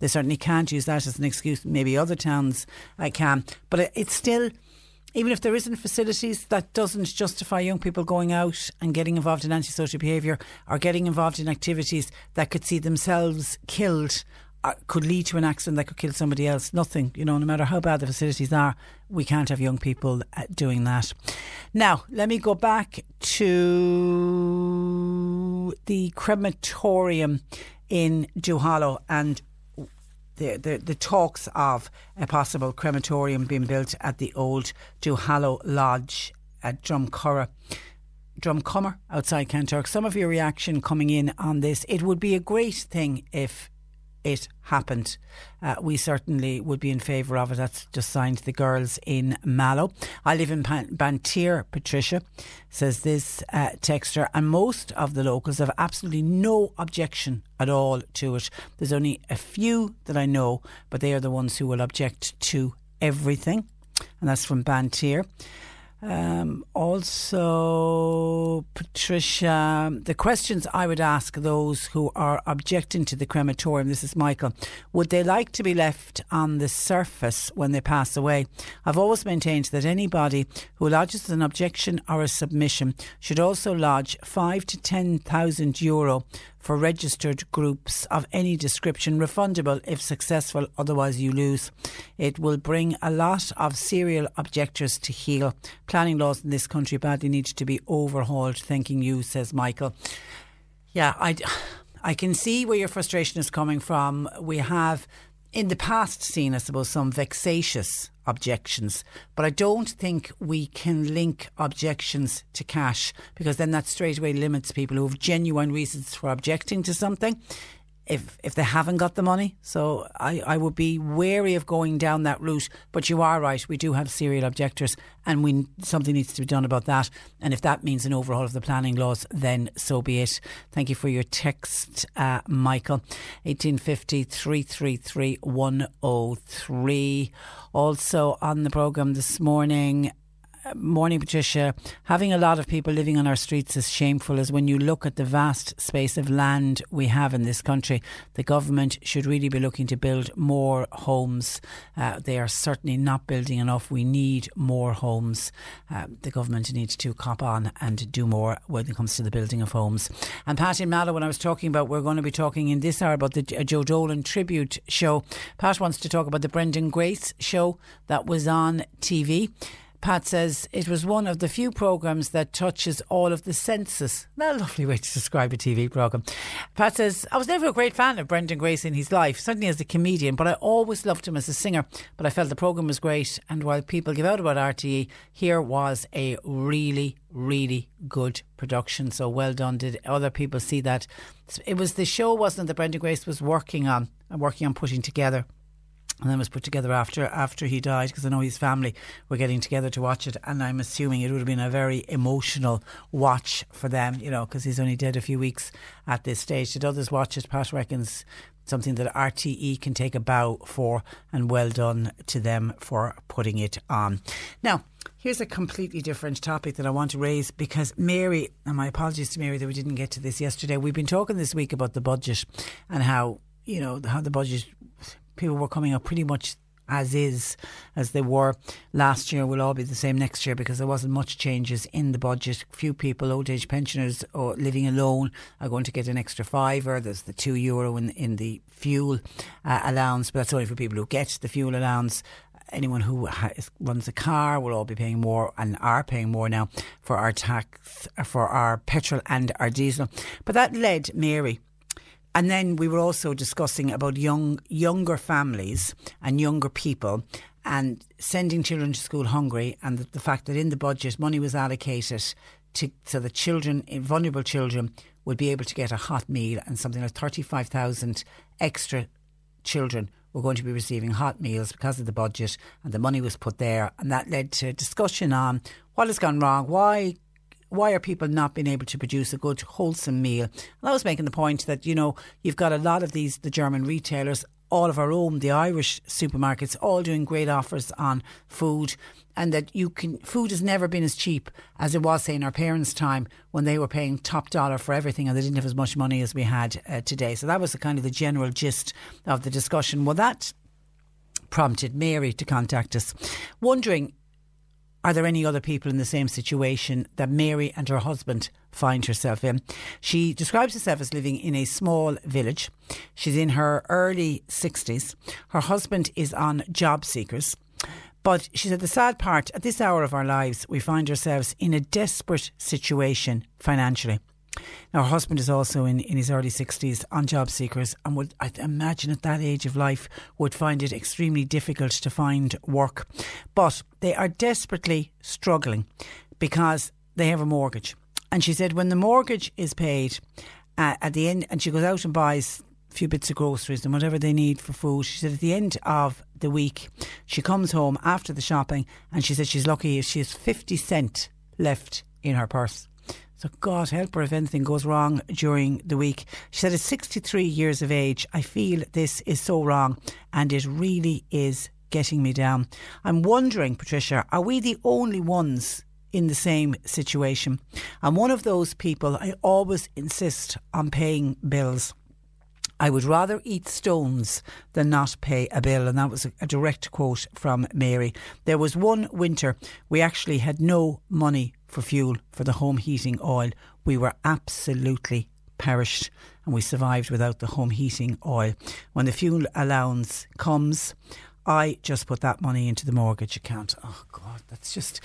certainly can't use that as an excuse. Maybe other towns can, but it's still, even if there isn't facilities, that doesn't justify young people going out and getting involved in antisocial behaviour or getting involved in activities that could see themselves killed, could lead to an accident that could kill somebody else. Nothing, no matter how bad the facilities are, we can't have young people doing that. Now, let me go back to the crematorium in Duhallow and the talks of a possible crematorium being built at the old Duhallow Lodge at Dromcommer outside Kanturk. Some of your reaction coming in on this. It would be a great thing if it happened. We certainly would be in favour of it. That's just signed the girls in Mallow. I live in Banteer, Patricia, says this texter, and most of the locals have absolutely no objection at all to it. There's only a few that I know, but they are the ones who will object to everything. And that's from Banteer. Also, Patricia, the questions I would ask those who are objecting to the crematorium, this is Michael, would they like to be left on the surface when they pass away? I've always maintained that anybody who lodges an objection or a submission should also lodge 5,000 to €10,000 for registered groups of any description, refundable if successful, otherwise you lose. It will bring a lot of serial objectors to heel. Planning laws in this country badly need to be overhauled, thanking you, says Michael. Yeah, I can see where your frustration is coming from. We have in the past seen, I suppose, some vexatious objections, but I don't think we can link objections to cash, because then that straight away limits people who have genuine reasons for objecting to something if they haven't got the money. So I would be wary of going down that route, but you are right, we do have serial objectors and something needs to be done about that, and if that means an overhaul of the planning laws, then so be it. Thank you for your text, Michael. 1850 333 103. Also on the programme this morning, morning Patricia, having a lot of people living on our streets is shameful, as when you look at the vast space of land we have in this country, the government should really be looking to build more homes. They are certainly not building enough. We need more homes. The government needs to cop on and do more when it comes to the building of homes. And Pat in Mallow, when I was talking about, we're going to be talking in this hour about the Joe Dolan tribute show. Pat wants to talk about the Brendan Grace show that was on TV. Pat says, it was one of the few programmes that touches all of the senses. Not a lovely way to describe a TV programme. Pat says, I was never a great fan of Brendan Grace in his life, certainly as a comedian, but I always loved him as a singer. But I felt the programme was great, and while people give out about RTE, here was a really good production, so well done. Did other people see that? It was the show, wasn't it, that Brendan Grace was working on putting together, and then was put together after he died, because I know his family were getting together to watch it, and I'm assuming it would have been a very emotional watch for them, you know, because he's only dead a few weeks at this stage. Did others watch it? Pat reckons something that RTE can take a bow for, and well done to them for putting it on. Now, here's a completely different topic that I want to raise, because Mary, and my apologies to Mary that we didn't get to this yesterday, we've been talking this week about the budget and how the budget, people were coming up pretty much as they were last year, will all be the same next year because there wasn't much changes in the budget. Few people, old age pensioners or living alone, are going to get an extra €5. There's the €2 in the fuel allowance, but that's only for people who get the fuel allowance. Anyone who runs a car will all be paying more, and are paying more now, for our tax, for our petrol and our diesel. But that led Mary, and then we were also discussing about younger families and younger people and sending children to school hungry, and the fact that in the budget money was allocated so that children, vulnerable children, would be able to get a hot meal, and something like 35,000 extra children were going to be receiving hot meals because of the budget, and the money was put there, and that led to discussion on what has gone wrong, why are people not being able to produce a good wholesome meal. And I was making the point that, you know, you've got a lot of the German retailers, all of our own, the Irish supermarkets, all doing great offers on food, and that food has never been as cheap as it was, say, in our parents' time, when they were paying top dollar for everything and they didn't have as much money as we had today. So that was the kind of the general gist of the discussion. Well, that prompted Mary to contact us, wondering, are there any other people in the same situation that Mary and her husband find herself in? She describes herself as living in a small village. She's in her early 60s. Her husband is on Job Seekers. But she said the sad part, at this hour of our lives, we find ourselves in a desperate situation financially. Now, her husband is also in his early 60s on Job Seekers, and would, I imagine, at that age of life, would find it extremely difficult to find work. But they are desperately struggling because they have a mortgage. And she said when the mortgage is paid at the end, and she goes out and buys a few bits of groceries and whatever they need for food, she said at the end of the week, she comes home after the shopping, and she said she's lucky if she has 50 cent left in her purse. So God help her if anything goes wrong during the week. She said, at 63 years of age, I feel this is so wrong, and it really is getting me down. I'm wondering, Patricia, are we the only ones in the same situation? I'm one of those people. I always insist on paying bills. I would rather eat stones than not pay a bill. And that was a direct quote from Mary. There was one winter we actually had no money for fuel, for the home heating oil. We were absolutely perished, and we survived without the home heating oil. When the fuel allowance comes, I just put that money into the mortgage account. Oh God, that's just...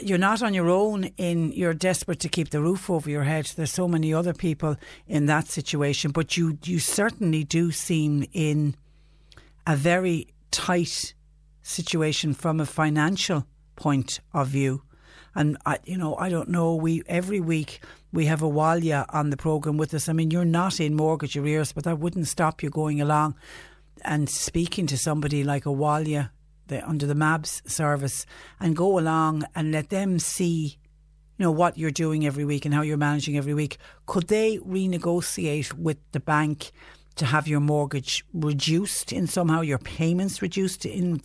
You're not on your own in you're desperate to keep the roof over your head. There's so many other people in that situation, but you certainly do seem in a very tight situation from a financial point of view. And I don't know. Every week we have a Walia on the programme with us. I mean, you're not in mortgage arrears, but that wouldn't stop you going along and speaking to somebody like a Walia under the MABS service, and go along and let them see, you know, what you're doing every week and how you're managing every week. Could they renegotiate with the bank to have your mortgage reduced in somehow, your payments reduced in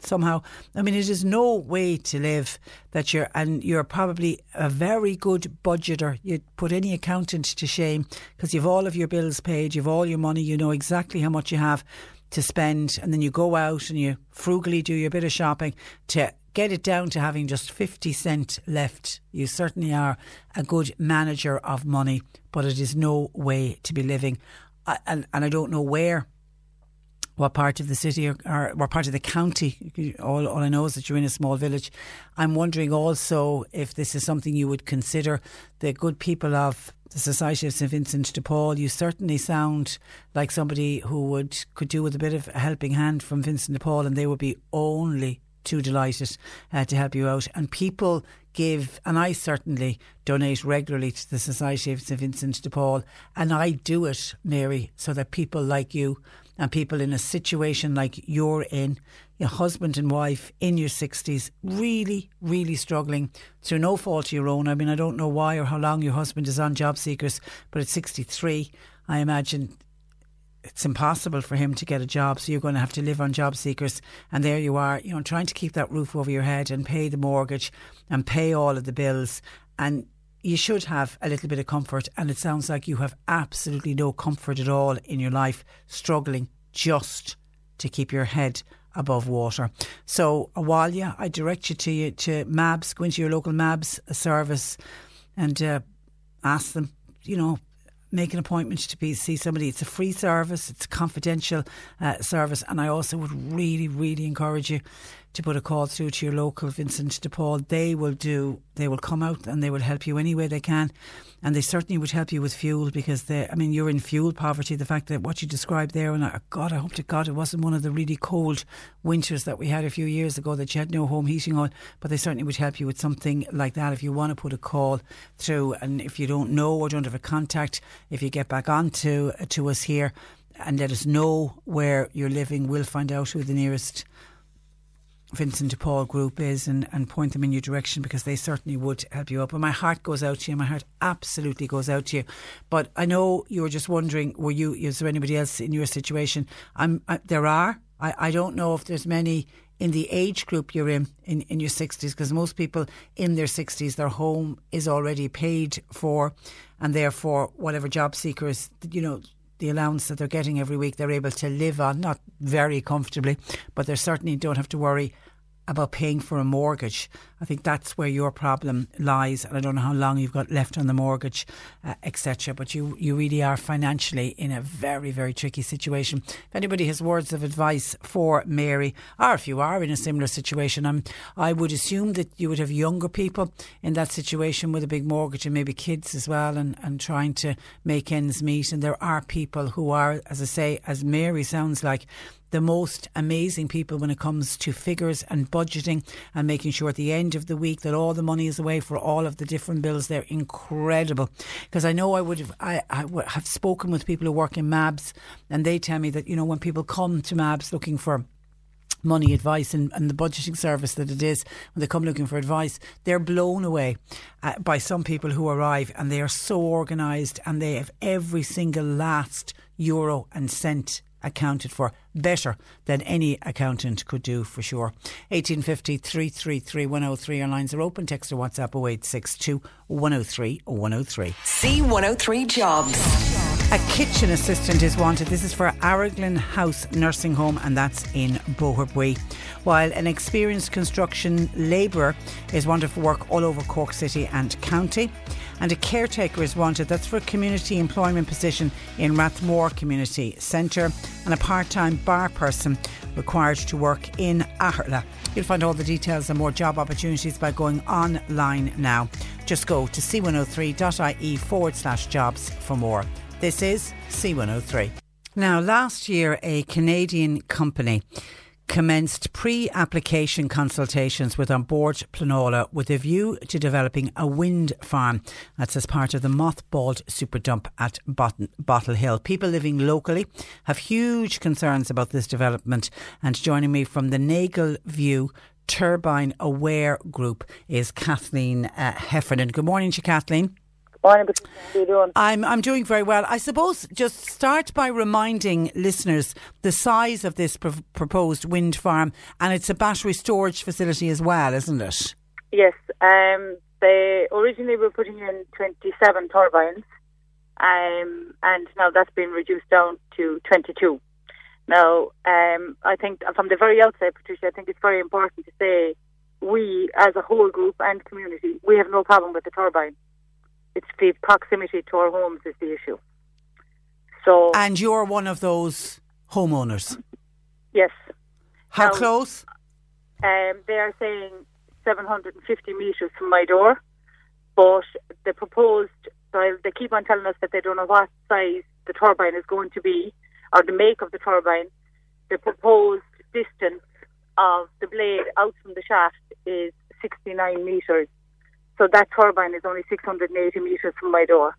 somehow? I mean, it is no way to live that you're probably a very good budgeter. You'd put any accountant to shame, because you've all of your bills paid, you've all your money, you know exactly how much you have to spend, and then you go out and you frugally do your bit of shopping to get it down to having just 50 cent left. You certainly are a good manager of money, but it is no way to be living. And I don't know where what part of the city or what part of the county. All I know is that you're in a small village. I'm wondering also if this is something you would consider. The good people of the Society of St Vincent de Paul, you certainly sound like somebody who could do with a bit of a helping hand from Vincent de Paul, and they would be only too delighted to help you out. And people give, and I certainly donate regularly to the Society of St Vincent de Paul, and I do it, Mary, so that people like you and people in a situation like you're in, your husband and wife in your 60s, really, really struggling through no fault of your own. I mean, I don't know why or how long your husband is on Job Seekers, but at 63, I imagine it's impossible for him to get a job. So you're going to have to live on Job Seekers. And there you are, you know, trying to keep that roof over your head and pay the mortgage and pay all of the bills. And you should have a little bit of comfort, and it sounds like you have absolutely no comfort at all in your life, struggling just to keep your head above water. So, Awalia, I direct you to MABS. Go into your local MABS service and ask them, you know, make an appointment to see somebody. It's a free service, it's a confidential service, and I also would really, really encourage you to put a call through to your local Vincent de Paul. They will come out and they will help you any way they can, and they certainly would help you with fuel, because you're in fuel poverty. The fact that what you described there, and God, I hope to God it wasn't one of the really cold winters that we had a few years ago that you had no home heating on, but they certainly would help you with something like that if you want to put a call through. And if you don't know or don't have a contact, if you get back on to us here and let us know where you're living, we'll find out who the nearest Vincent de Paul group is and point them in your direction, because they certainly would help you up. And my heart goes out to you. My heart absolutely goes out to you. But I know you were just wondering, is there anybody else in your situation? There are. I don't know if there's many in the age group you're in your 60s, because most people in their 60s, their home is already paid for, and therefore whatever job seekers, you know, the allowance that they're getting every week, they're able to live on, not very comfortably, but they certainly don't have to worry about paying for a mortgage. I think that's where your problem lies, and I don't know how long you've got left on the mortgage, etc. But you really are financially in a very, very tricky situation. If anybody has words of advice for Mary, or if you are in a similar situation, I would assume that you would have younger people in that situation with a big mortgage, and maybe kids as well, and trying to make ends meet. And there are people who are, as I say, as Mary sounds like, the most amazing people when it comes to figures and budgeting and making sure at the end of the week that all the money is away for all of the different bills. They're incredible, because I know I would have spoken with people who work in MABS, and they tell me that, you know, when people come to MABS looking for money advice and the budgeting service that it is, when they come looking for advice, they're blown away by some people who arrive, and they are so organised, and they have every single last euro and cent accounted for, better than any accountant could do, for sure. 1850 333 103, our lines are open. Text or WhatsApp 0862 103 103. C103 Jobs. A kitchen assistant is wanted. This is for Araglin House Nursing Home, and that's in Boherbway. While an experienced construction labourer is wanted for work all over Cork City and County. And a caretaker is wanted. That's for a community employment position in Rathmore Community Centre. And a part-time bar person required to work in Aherla. You'll find all the details and more job opportunities by going online now. Just go to c103.ie/jobs for more. This is C103. Now, last year, a Canadian company commenced pre-application consultations with Onboard Planola with a view to developing a wind farm. That's as part of the mothballed superdump at Bottle Hill. People living locally have huge concerns about this development. And joining me from the Nagle View Turbine Aware Group is Kathleen Heffernan. Good morning to you, Kathleen. Morning, how are you doing? I'm doing very well. I suppose just start by reminding listeners the size of this proposed wind farm, and it's a battery storage facility as well, isn't it? Yes. They originally were putting in 27 turbines, and now that's been reduced down to 22. Now, I think from the very outset, Patricia, I think it's very important to say we, as a whole group and community, we have no problem with the turbine. It's the proximity to our homes is the issue. So, and you're one of those homeowners? Yes. How close? They are saying 750 metres from my door, but the proposed, they keep on telling us that they don't know what size the turbine is going to be, or the make of the turbine. The proposed distance of the blade out from the shaft is 69 metres. So that turbine is only 680 metres from my door.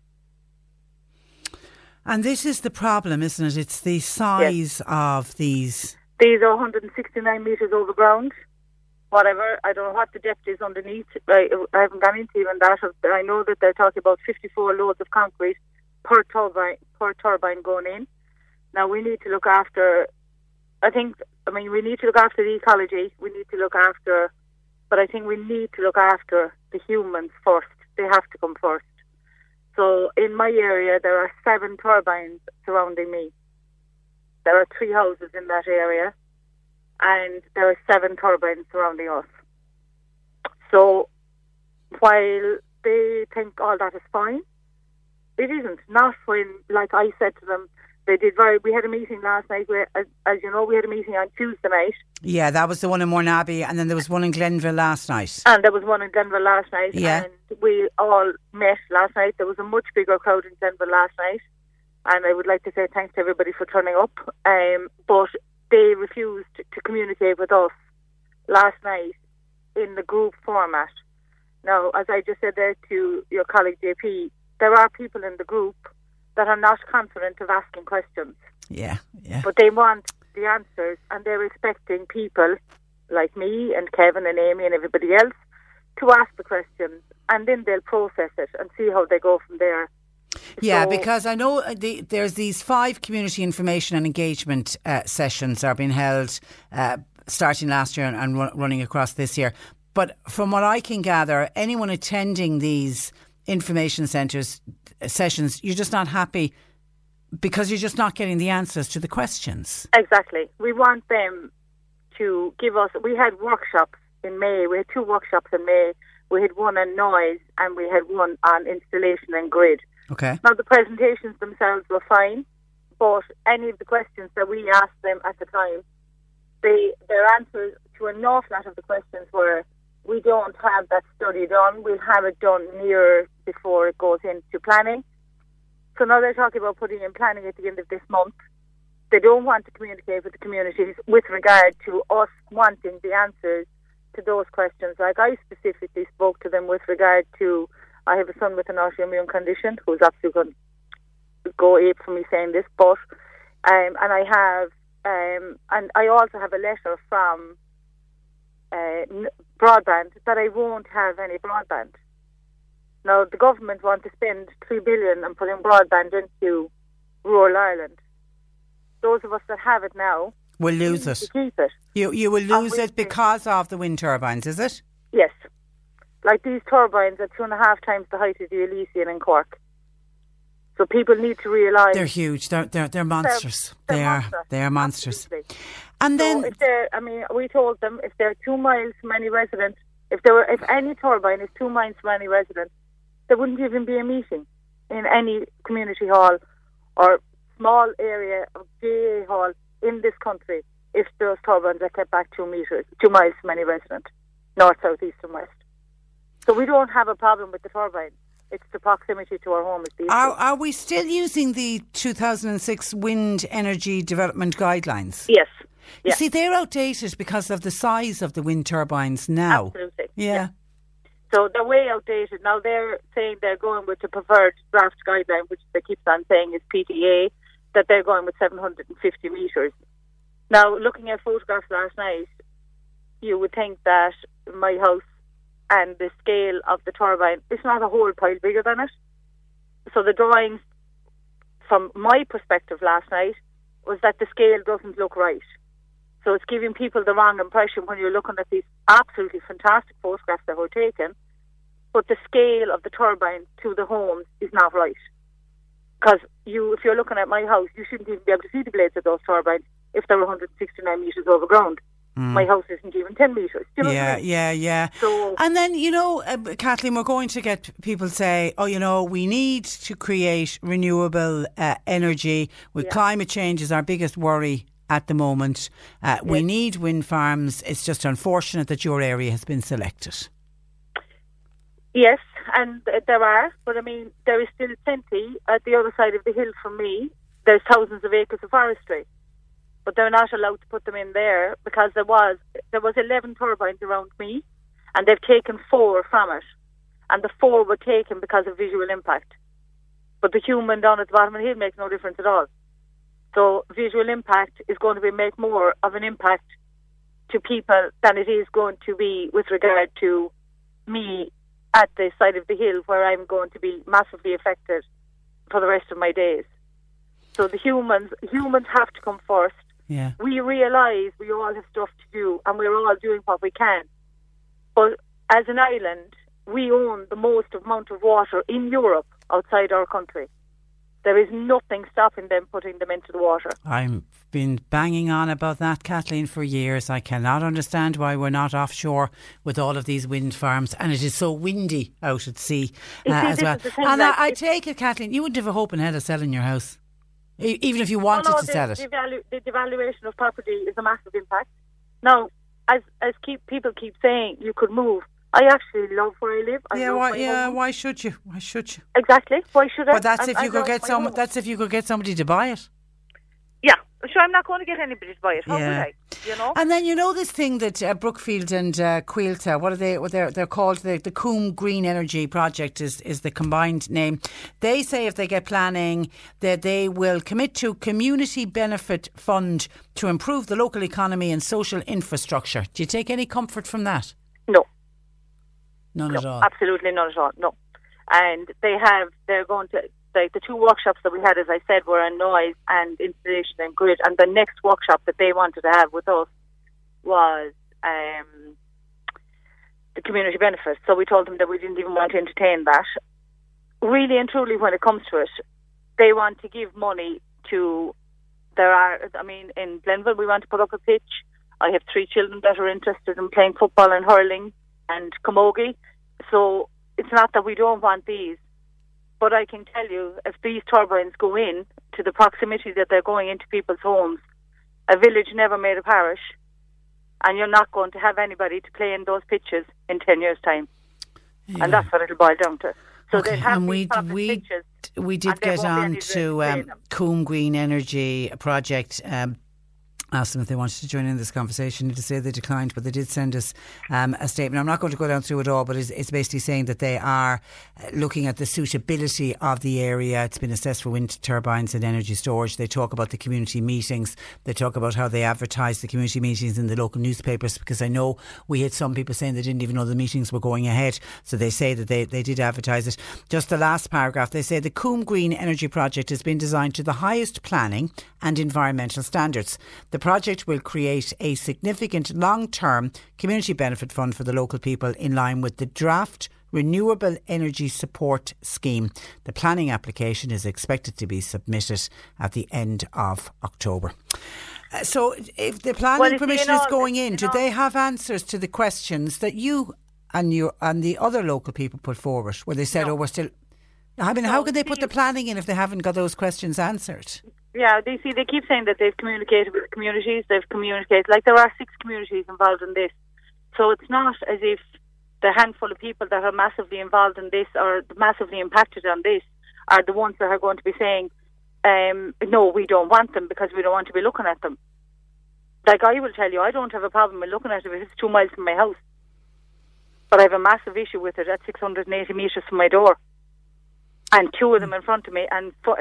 And this is the problem, isn't it? It's the size of these. These are 169 metres over ground. Whatever, I don't know what the depth is underneath. I haven't gone into even that. I know that they're talking about 54 loads of concrete per turbine going in. Now we need to look after. We need to look after the ecology. But I think we need to look after the humans first. They have to come first. So in my area, there are 7 turbines surrounding me. There are 3 houses in that area. And there are 7 turbines surrounding us. So while they think all that is fine, it isn't. Not when, like I said to them, we had a meeting last night where, as you know, we had a meeting on Tuesday night. Yeah, that was the one in Mourne Abbey, and then there was one in Glenville last night. Yeah. And we all met last night. There was a much bigger crowd in Glenville last night, and I would like to say thanks to everybody for turning up. But they refused to communicate with us last night in the group format. Now, as I just said there to your colleague JP, there are people in the group that are not confident of asking questions. Yeah. But they want the answers, and they're expecting people like me and Kevin and Amy and everybody else to ask the questions, and then they'll process it and see how they go from there. Yeah, so, because I know there's these 5 community information and engagement sessions are being held starting last year and running across this year. But from what I can gather, anyone attending these information centres sessions, you're just not happy because you're just not getting the answers to the questions. Exactly. We want them to give us. We had workshops in May. We had 2 workshops in May. We had one on noise and we had one on installation and grid. Okay. Now, the presentations themselves were fine, but any of the questions that we asked them at the time, their answers to an awful lot of the questions were, we don't have that study done. We'll have it done nearer before it goes into planning. So now they're talking about putting in planning at the end of this month. They don't want to communicate with the communities with regard to us wanting the answers to those questions. Like I specifically spoke to them with regard to, I have a son with an autoimmune condition who's absolutely going to go ape for me saying this, but, and I also have a letter from broadband that I won't have any broadband. Now, the government want to spend 3 billion on putting broadband into rural Ireland. Those of us that have it now will lose it. Keep it. You will lose it because of the wind turbines, is it? Yes. Like these turbines are 2.5 times the height of the Elysian in Cork. So people need to realise they're huge. They're monsters. They are monsters. Absolutely. And so then, we told them if there are 2 miles from any resident, if any turbine is 2 miles from any resident, there wouldn't even be a meeting in any community hall or small area of GA hall in this country if those turbines are kept back 2 miles from any resident, north, south, east, and west. So we don't have a problem with the turbines. It's the proximity to our home. Are we still using the 2006 Wind Energy Development Guidelines? Yes. You see, they're outdated because of the size of the wind turbines now. Absolutely. Yeah. So they're way outdated. Now they're saying they're going with the preferred draft guideline, which they keep on saying is PTA, that they're going with 750 metres. Now, looking at photographs last night, you would think that my house and the scale of the turbine, it's not a whole pile bigger than it. So the drawings, from my perspective last night, was that the scale doesn't look right. So it's giving people the wrong impression when you're looking at these absolutely fantastic photographs that were taken, but the scale of the turbine to the homes is not right. Because if you're looking at my house, you shouldn't even be able to see the blades of those turbines if they're 169 metres over ground. My house isn't even 10 metres. Yeah. So, and then, Kathleen, we're going to get people say, we need to create renewable energy. Climate change is our biggest worry at the moment. We need wind farms. It's just unfortunate that your area has been selected. Yes, and there are, but I mean, there is still plenty at the other side of the hill from me. There's thousands of acres of forestry, but they're not allowed to put them in there because there was 11 turbines around me, and they've taken 4 from it, and the 4 were taken because of visual impact. But the human down at the bottom of the hill makes no difference at all. So visual impact is going to make more of an impact to people than it is going to be with regard to me at the side of the hill, where I'm going to be massively affected for the rest of my days. So the humans have to come first. Yeah. We realise we all have stuff to do, and we're all doing what we can. But as an island, we own the most amount of water in Europe outside our country. There is nothing stopping them putting them into the water. I've been banging on about that, Kathleen, for years. I cannot understand why we're not offshore with all of these wind farms, and it is so windy out at sea as well. And I take it, Kathleen, you wouldn't have a hope in hell of selling your house, even if you wanted to sell it. The devaluation of property is a massive impact. Now, as people keep saying, you could move. I actually love where I live. Why should you? Why should you? Exactly. Why should I? But that's if you could get somebody to buy it. Yeah. Sure, I'm not going to get anybody to buy it. How would I? You know. And then you know this thing that Brookfield and Quilta, what are they? They're called the Coomgreen Energy Project is the combined name. They say if they get planning, that they will commit to community benefit fund to improve the local economy and social infrastructure. Do you take any comfort from that? No. None at all. Absolutely none at all. No, and they're going to, like, the 2 workshops that we had, as I said, were on noise and installation and grid. And the next workshop that they wanted to have with us was the community benefits. So we told them that we didn't even want to entertain that. Really and truly, when it comes to it, they want to give money to. In Glenville, we want to put up a pitch. I have 3 children that are interested in playing football and hurling and camogie. So it's not that we don't want these, but I can tell you, if these turbines go in to the proximity that they're going into people's homes, a village never made a parish, and you're not going to have anybody to play in those pitches in 10 years' time. Yeah. And that's what it'll boil down to. So okay. They'll have and these pitches. We did get on to Coomgreen Energy Project. Asked them if they wanted to join in this conversation. To say they declined, but they did send us a statement. I'm not going to go down through it all, but it's basically saying that they are looking at the suitability of the area. It's been assessed for wind turbines and energy storage. They talk about the community meetings. They talk about how they advertise the community meetings in the local newspapers, because I know we had some people saying they didn't even know the meetings were going ahead. So they say that they did advertise it. Just the last paragraph, they say the Coomgreen Energy Project has been designed to the highest planning and environmental standards. The project will create a significant long-term community benefit fund for the local people in line with the draft Renewable Energy Support Scheme. The planning application is expected to be submitted at the end of October. So if the planning permission is going in, do they have answers to the questions that you and the other local people put forward, where they said, we're still... I mean, how can they put the planning in if they haven't got those questions answered? Yeah, they keep saying that they've communicated with the communities, like there are 6 communities involved in this. So it's not as if the handful of people that are massively involved in this or massively impacted on this are the ones that are going to be saying, no, we don't want them because we don't want to be looking at them. Like, I will tell you, I don't have a problem with looking at it if it's 2 miles from my house. But I have a massive issue with it at 680 metres from my door, and 2 of them in front of me and 5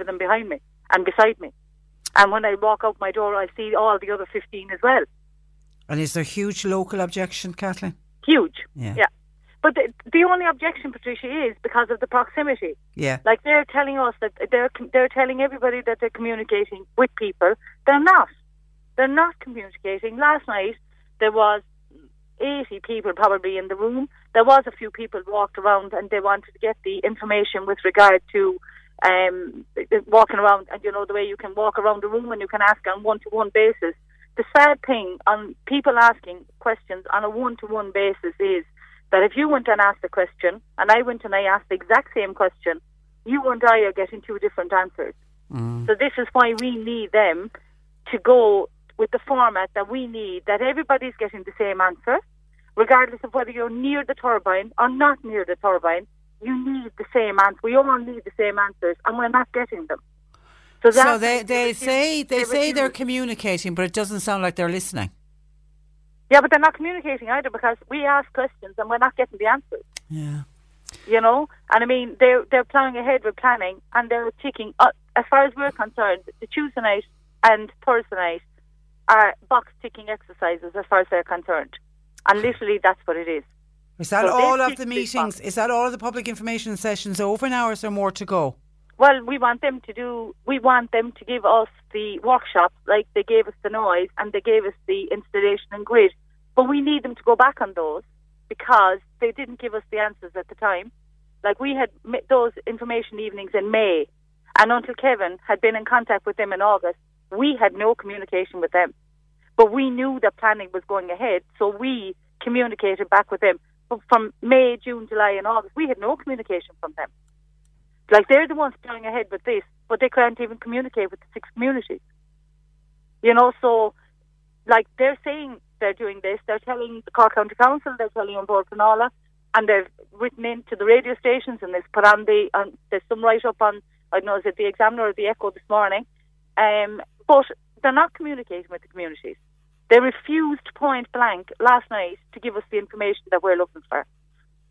of them behind me and beside me. And when I walk out my door, I see all the other 15 as well. And is there huge local objection, Kathleen? Huge, yeah. But the only objection, Patricia, is because of the proximity. Yeah. Like, they're telling us that they're telling everybody that they're communicating with people. They're not. They're not communicating. Last night, there was 80 people probably in the room. There was a few people walked around and they wanted to get the information with regard to walking around, and you know the way you can walk around the room and you can ask on one-to-one basis. The sad thing on people asking questions on a one-to-one basis is that if you went and asked a question and I went and I asked the exact same question, you and I are getting 2 different answers. So this is why we need them to go with the format that we need, that everybody's getting the same answer, regardless of whether you're near the turbine or not near the turbine. You need the same answer. We all need the same answers, and we're not getting them. So they say they're communicating, but it doesn't sound like they're listening. Yeah, but they're not communicating either, because we ask questions and we're not getting the answers. Yeah. You know? And I mean, they're plowing ahead with planning, and they're ticking, as far as we're concerned, the Tuesday night and Thursday night are box-ticking exercises as far as they're concerned. And literally, that's what it is. Is that all of the meetings, is that all of the public information sessions over now, or is there more to go? Well, we want them to give us the workshops, like they gave us the noise and they gave us the installation and grid. But we need them to go back on those, because they didn't give us the answers at the time. Like, we had those information evenings in May, and until Kevin had been in contact with them in August, we had no communication with them. But we knew that planning was going ahead, so we communicated back with them. But from May, June, July and August, we had no communication from them. Like, they're the ones going ahead with this, but they can't even communicate with the 6 communities. You know, so, like, they're saying they're doing this. They're telling the Cork County Council, they're telling on Board Clonailla, and they've written into the radio stations, and they've put on there's some write-up on, I don't know, is it the Examiner or the Echo this morning? But they're not communicating with the communities. They refused point blank last night to give us the information that we're looking for.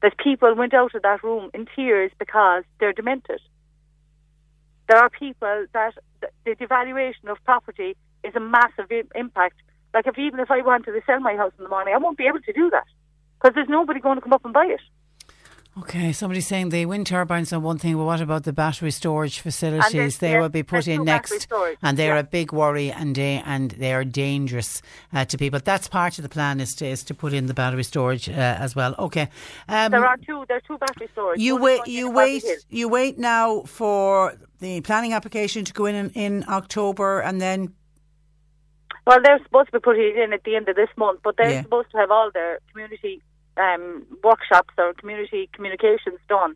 That people went out of that room in tears because they're demented. There are people that the devaluation of property is a massive impact. Like, even if I wanted to sell my house in the morning, I won't be able to do that, because there's nobody going to come up and buy it. Okay, somebody's saying the wind turbines are one thing, but what about the battery storage facilities? They will be put in next, and they're a big worry, and they are dangerous to people. That's part of the plan, is to put in the battery storage as well. Okay, there are two battery storage. You wait now for the planning application to go in October, and then. Well, they're supposed to be putting it in at the end of this month, but they're supposed to have all their community workshops or community communications done.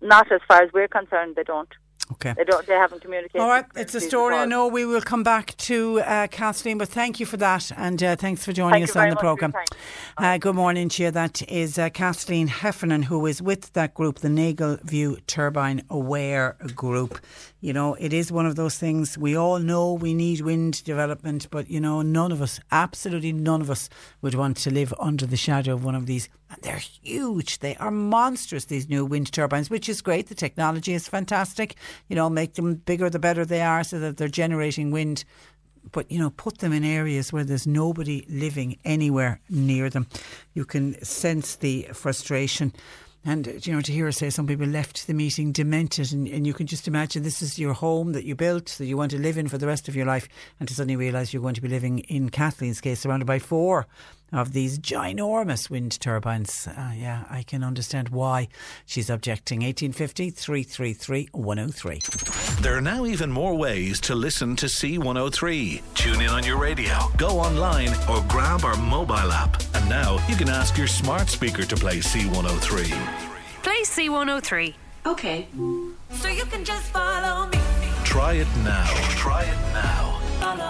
Not as far as we're concerned, they don't. Okay. They haven't communicated. All right, it's a story. I know we will come back to Kathleen, but thank you for that, and thanks for joining us on the programme. Good morning to you. That is Kathleen Heffernan, who is with that group, the Nagle View Turbine Aware Group. You know, it is one of those things. We all know we need wind development, but, you know, none of us, absolutely none of us, would want to live under the shadow of one of these. And they're huge. They are monstrous, these new wind turbines, which is great. The technology is fantastic. You know, make them bigger the better they are, so that they're generating wind. But, you know, put them in areas where there's nobody living anywhere near them. You can sense the frustration. And, you know, to hear her say some people left the meeting demented, and you can just imagine this is your home that you built, that you want to live in for the rest of your life, and to suddenly realise you're going to be living, in Kathleen's case, surrounded by 4 of these ginormous wind turbines. Yeah, I can understand why she's objecting. 1850 333 103. There are now even more ways to listen to C103. Tune in on your radio, go online, or grab our mobile app. And now you can ask your smart speaker to play C103. Play C103. Okay. So you can just follow me. Try it now. Try it now. Follow.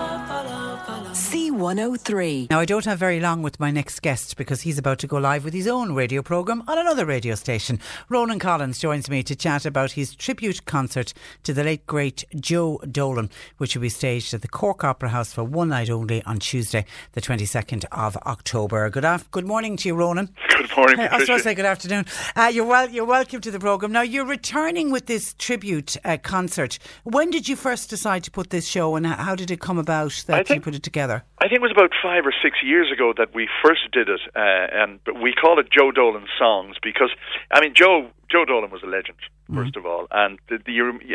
C103. Now, I don't have very long with my next guest, because he's about to go live with his own radio programme on another radio station. Ronan Collins joins me to chat about his tribute concert to the late great Joe Dolan, which will be staged at the Cork Opera House for one night only on Tuesday, the 22nd of October. Good morning to you, Ronan. Good morning, Patricia. I was going to say good afternoon. You're welcome to the programme. Now, you're returning with this tribute concert. When did you first decide to put this show, and how did it come about that you put it together? I think it was about 5 or 6 years ago that we first did it, and we call it Joe Dolan Songs, because, I mean, Joe Dolan was a legend, first of all, and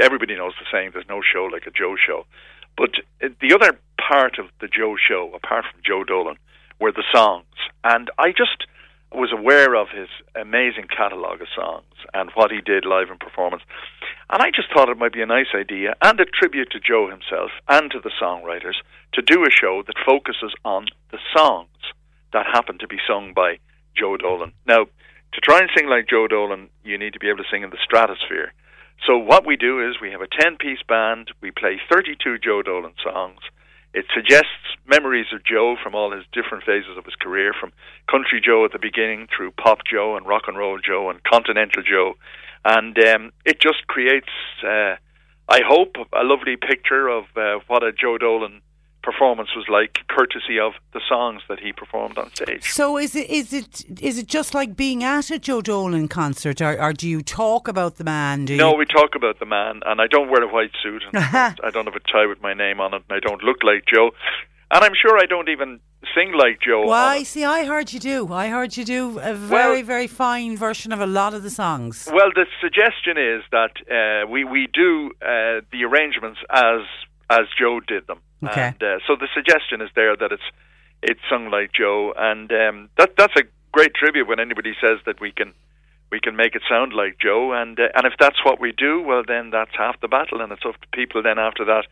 everybody knows the saying, there's no show like a Joe show. But the other part of the Joe show, apart from Joe Dolan, were the songs, and I just was aware of his amazing catalogue of songs and what he did live in performance. And I just thought it might be a nice idea, and a tribute to Joe himself and to the songwriters, to do a show that focuses on the songs that happen to be sung by Joe Dolan. Now, to try and sing like Joe Dolan, you need to be able to sing in the stratosphere. So what we do is we have a 10-piece band, we play 32 Joe Dolan songs, It suggests memories of Joe from all his different phases of his career, from Country Joe at the beginning through Pop Joe and Rock and Roll Joe and Continental Joe. And it just creates, I hope, a lovely picture of what a Joe Dolan performance was like, courtesy of the songs that he performed on stage. So is it just like being at a Joe Dolan concert, or do you talk about the man? No, we talk about the man, and I don't wear a white suit, and I don't have a tie with my name on it, and I don't look like Joe, and I'm sure I don't even sing like Joe. Well, I heard you do. I heard you do a very, very fine version of a lot of the songs. Well, the suggestion is that we do the arrangements as Joe did them. Okay. And, so the suggestion is there that it's sung like Joe, and that's a great tribute when anybody says that we can make it sound like Joe, and if that's what we do, well then that's half the battle, and it's up to people then after that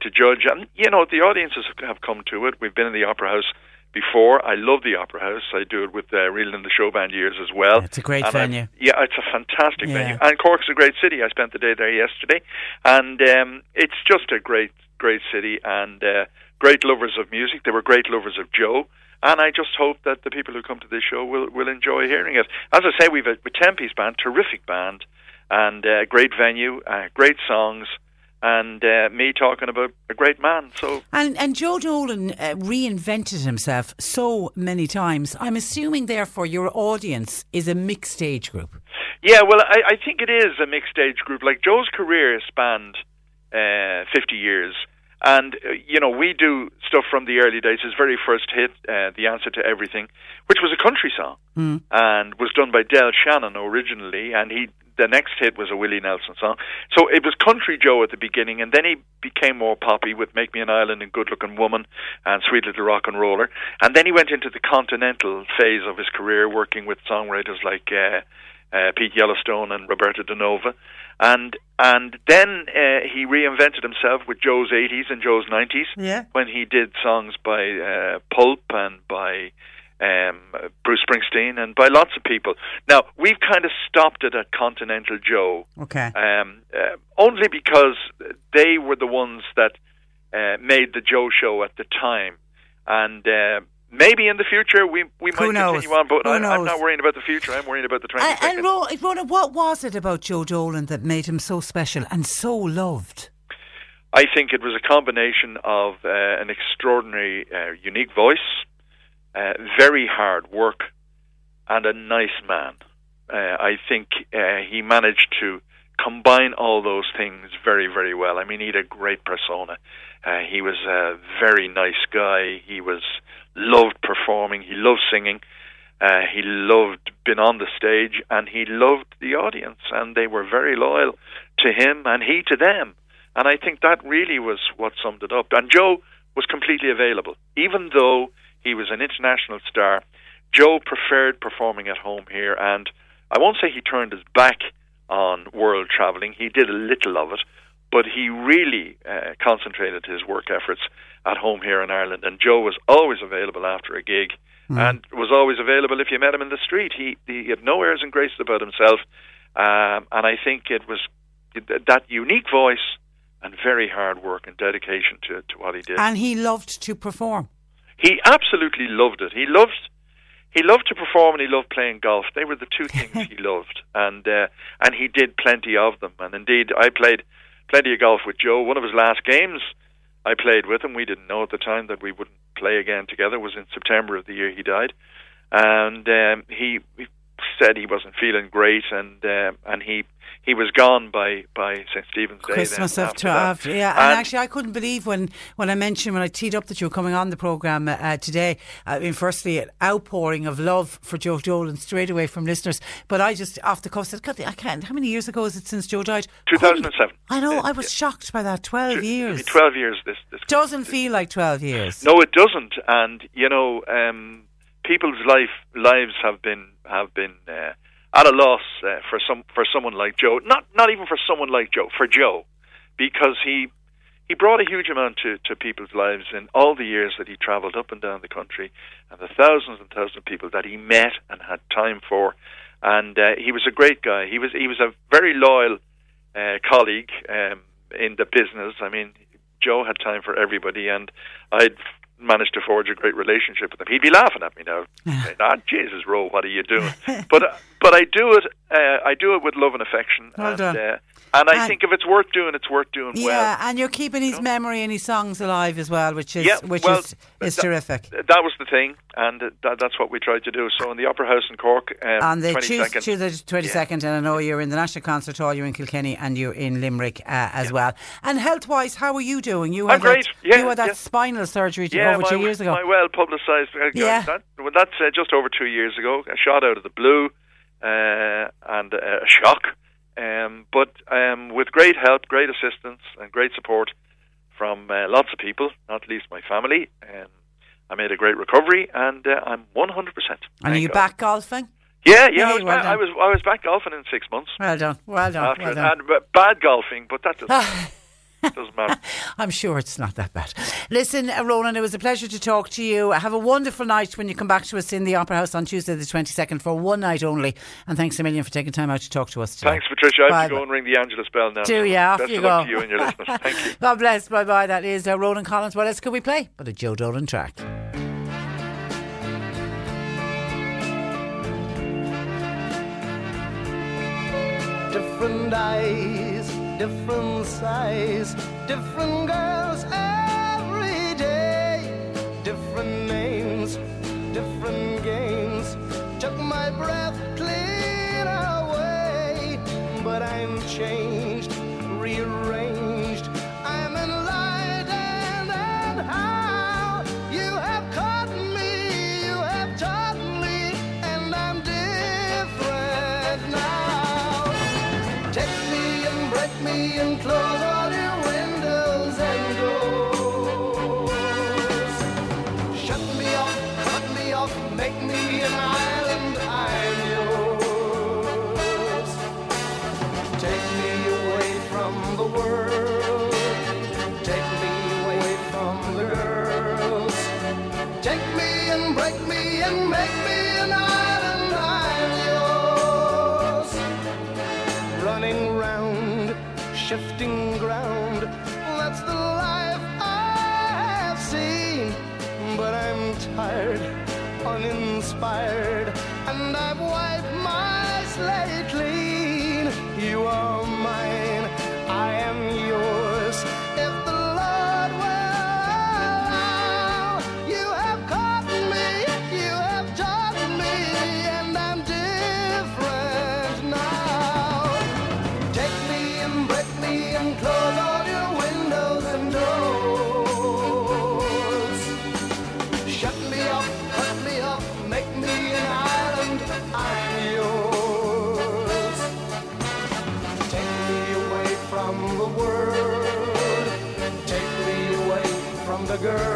to judge. And you know, the audiences have come to it. We've been in the Opera House before. I love the Opera House. I do it with Reelin' in the Showband years as well. It's a great venue. It's a fantastic venue. And Cork's a great city. I spent the day there yesterday, and it's just a great city, and great lovers of music. They were great lovers of Joe, and I just hope that the people who come to this show will enjoy hearing it. As I say, we've a 10-piece band, terrific band, and a great venue, great songs, and me talking about a great man. So and Joe Dolan reinvented himself so many times. I'm assuming, therefore, your audience is a mixed age group. Yeah, well, I think it is a mixed age group. Like, Joe's career spanned 50 years. And, you know, we do stuff from the early days. His very first hit, The Answer to Everything, which was a country song and was done by Del Shannon originally, and the next hit was a Willie Nelson song. So it was Country Joe at the beginning, and then he became more poppy with Make Me an Island and Good Looking Woman and Sweet Little Rock and Roller. And then he went into the continental phase of his career, working with songwriters like Pete Yellowstone and Roberta De Nova. And then he reinvented himself with Joe's 80s and Joe's 90s when he did songs by Pulp and by Bruce Springsteen and by lots of people. Now, we've kind of stopped it at Continental Joe. Okay. Only because they were the ones that made the Joe show at the time. And maybe in the future we might continue on, but I'm not worrying about the future. I'm worrying about the 20 seconds. And Rona, what was it about Joe Dolan that made him so special and so loved? I think it was a combination of an extraordinary, unique voice, very hard work, and a nice man. I think he managed to combine all those things very, very well. I mean, he had a great persona. He was a very nice guy. He loved performing. He loved singing. He loved being on the stage, and he loved the audience, and they were very loyal to him and he to them. And I think that really was what summed it up. And Joe was completely available. Even though he was an international star, Joe preferred performing at home here, and I won't say he turned his back on world travelling. He did a little of it, but he really concentrated his work efforts at home here in Ireland. And Joe was always available after a gig and was always available if you met him in the street. He had no airs and graces about himself. And I think it was that unique voice and very hard work and dedication to what he did. And he loved to perform. He absolutely loved it. He loved to perform, and he loved playing golf. They were the two things he loved, and he did plenty of them. And indeed, I played plenty of golf with Joe. One of his last games I played with him. We didn't know at the time that we wouldn't play again together. It was in September of the year he died, and he said he wasn't feeling great, and he was gone by St. Stephen's Day. Christmas after that. And actually, I couldn't believe when I teed up that you were coming on the programme today. I mean, firstly, an outpouring of love for Joe Dolan straight away from listeners. But I just off the cuff said, God, I can't. How many years ago is it since Joe died? 2007. I know. I was shocked by that. 12 years. 12 years. This doesn't feel like 12 years. No, it doesn't. And you know, people's lives have been at a loss for someone like Joe. Not even for someone like Joe, for Joe, because he brought a huge amount to people's lives in all the years that he travelled up and down the country, and the thousands and thousands of people that he met and had time for. And he was a great guy. He was a very loyal colleague in the business. I mean, Joe had time for everybody, and I'd managed to forge a great relationship with him. He'd be laughing at me now, saying, "Ah, Jesus, Ro, what are you doing?" But I do it. I do it with love and affection. Well done. And I think if it's worth doing, it's worth doing. Yeah, well. Yeah, and you're keeping his memory and his songs alive as well, which is terrific. That was the thing, and that's what we tried to do. So in the Opera House in Cork, on the 22nd, and I know you're in the National Concert Hall, you're in Kilkenny, and you're in Limerick as well. And health-wise, how are you doing? You had great. You had that spinal surgery over 2 years ago. My well-publicised. That's just over 2 years ago. A shot out of the blue, and a shock. But with great help, great assistance, and great support from lots of people, not least my family, I made a great recovery, and I'm 100%. And are you back golfing? Yeah, I was back golfing in 6 months. Well done. And bad golfing, but that doesn't. It doesn't matter. I'm sure it's not that bad. Listen, Ronan, it was a pleasure to talk to you. Have a wonderful night when you come back to us in the Opera House on Tuesday the 22nd for one night only. And thanks a million for taking time out to talk to us today. Thanks, Patricia. I have to go and ring the Angelus bell now. Best of luck to you and your listeners. Thank you. God bless. Bye-bye. That is Ronan Collins. What else could we play but a Joe Dolan track? Different eyes, different size, different girls every day, different names, different games, took my breath clean away, but I'm changed, rearranged, I'm enlightened, and how you have caught me, you have taught me, and I'm different now. Take me and close all your windows and doors. Shut me off, cut me off, make me an island, I'm yours. Take me away from the world, take me away from the girls. Take me and break me and make me an island, I'm yours. Running round, shifting ground, that's the life I have seen, but I'm tired, uninspired, and I've wiped my slate clean. You are mine, I am yours, if the Lord will allow. You have caught me, you have taught me, and I'm different now. Take me and break me and close all your windows and doors. Shut me up, cut me up, make me an island, I'm yours. Take me away from the world, take me away from the girls. Take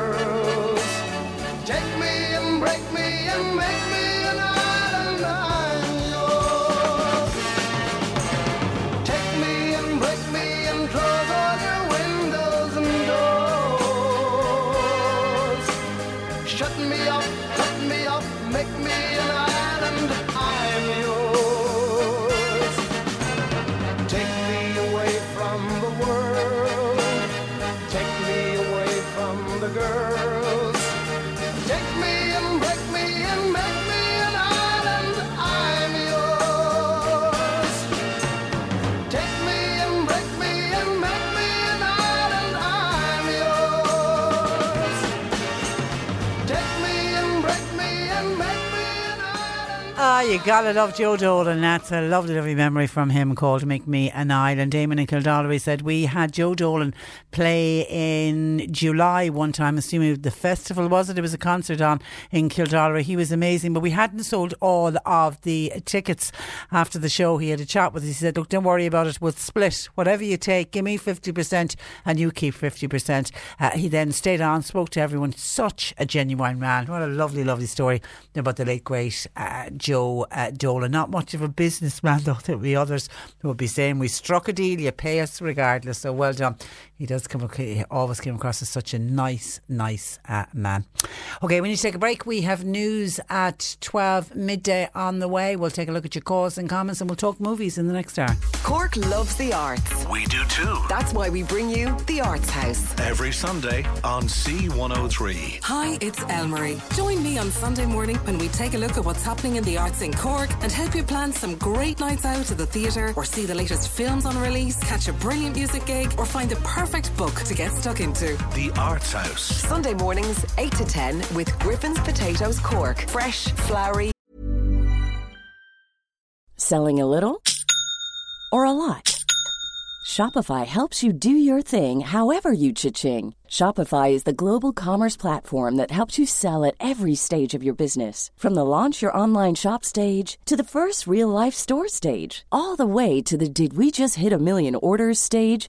me and break me and make me an island, I'm yours. Take me and break me and close all your windows and doors. Shut me up, cut me up, make me an island, I'm yours. Take me away from the world, take me away from the girls. Take me and break me and make me an island, I'm yours. Take me and break me and make me an island, I'm yours. Take me and break me and make me an island. Ah, you gotta love Joe Dolan. That's a lovely memory from him called Make Me an Island. Damon in Kildallery said we had Joe Dolan play in July one time, assuming the festival was it. It was a concert on in Kildallery. He was amazing, but we hadn't sold all of the tickets after the show. He had a chat with us. He said, "Look, don't worry about it. We'll split whatever you take. Give me 50% and you keep 50%." He then stayed on, spoke to everyone. Such a genuine man. What a lovely, lovely story about the late great Joe Joe Dolan. Not much of a businessman, though. There'll be others who will be saying, we struck a deal, you pay us regardless. So well done. He does come. He always came across as such a nice man. OK, we need to take a break. We have news at 12 midday on the way. We'll take a look at your calls and comments, and we'll talk movies in the next hour. Cork loves the arts. We do too. That's why we bring you The Arts House every Sunday on C103. Hi, it's Elmarie. Join me on Sunday morning when we take a look at what's happening in the arts in Cork and help you plan some great nights out at the theatre or see the latest films on release, catch a brilliant music gig or find the perfect book to get stuck into. The Arts House. Sunday mornings 8 to 10 with Griffin's Potatoes Cork. Fresh, flowery. Selling a little or a lot? Shopify helps you do your thing however you cha-ching. Shopify is the global commerce platform that helps you sell at every stage of your business. From the launch your online shop stage to the first real-life store stage. All the way to the did we just hit a million orders stage.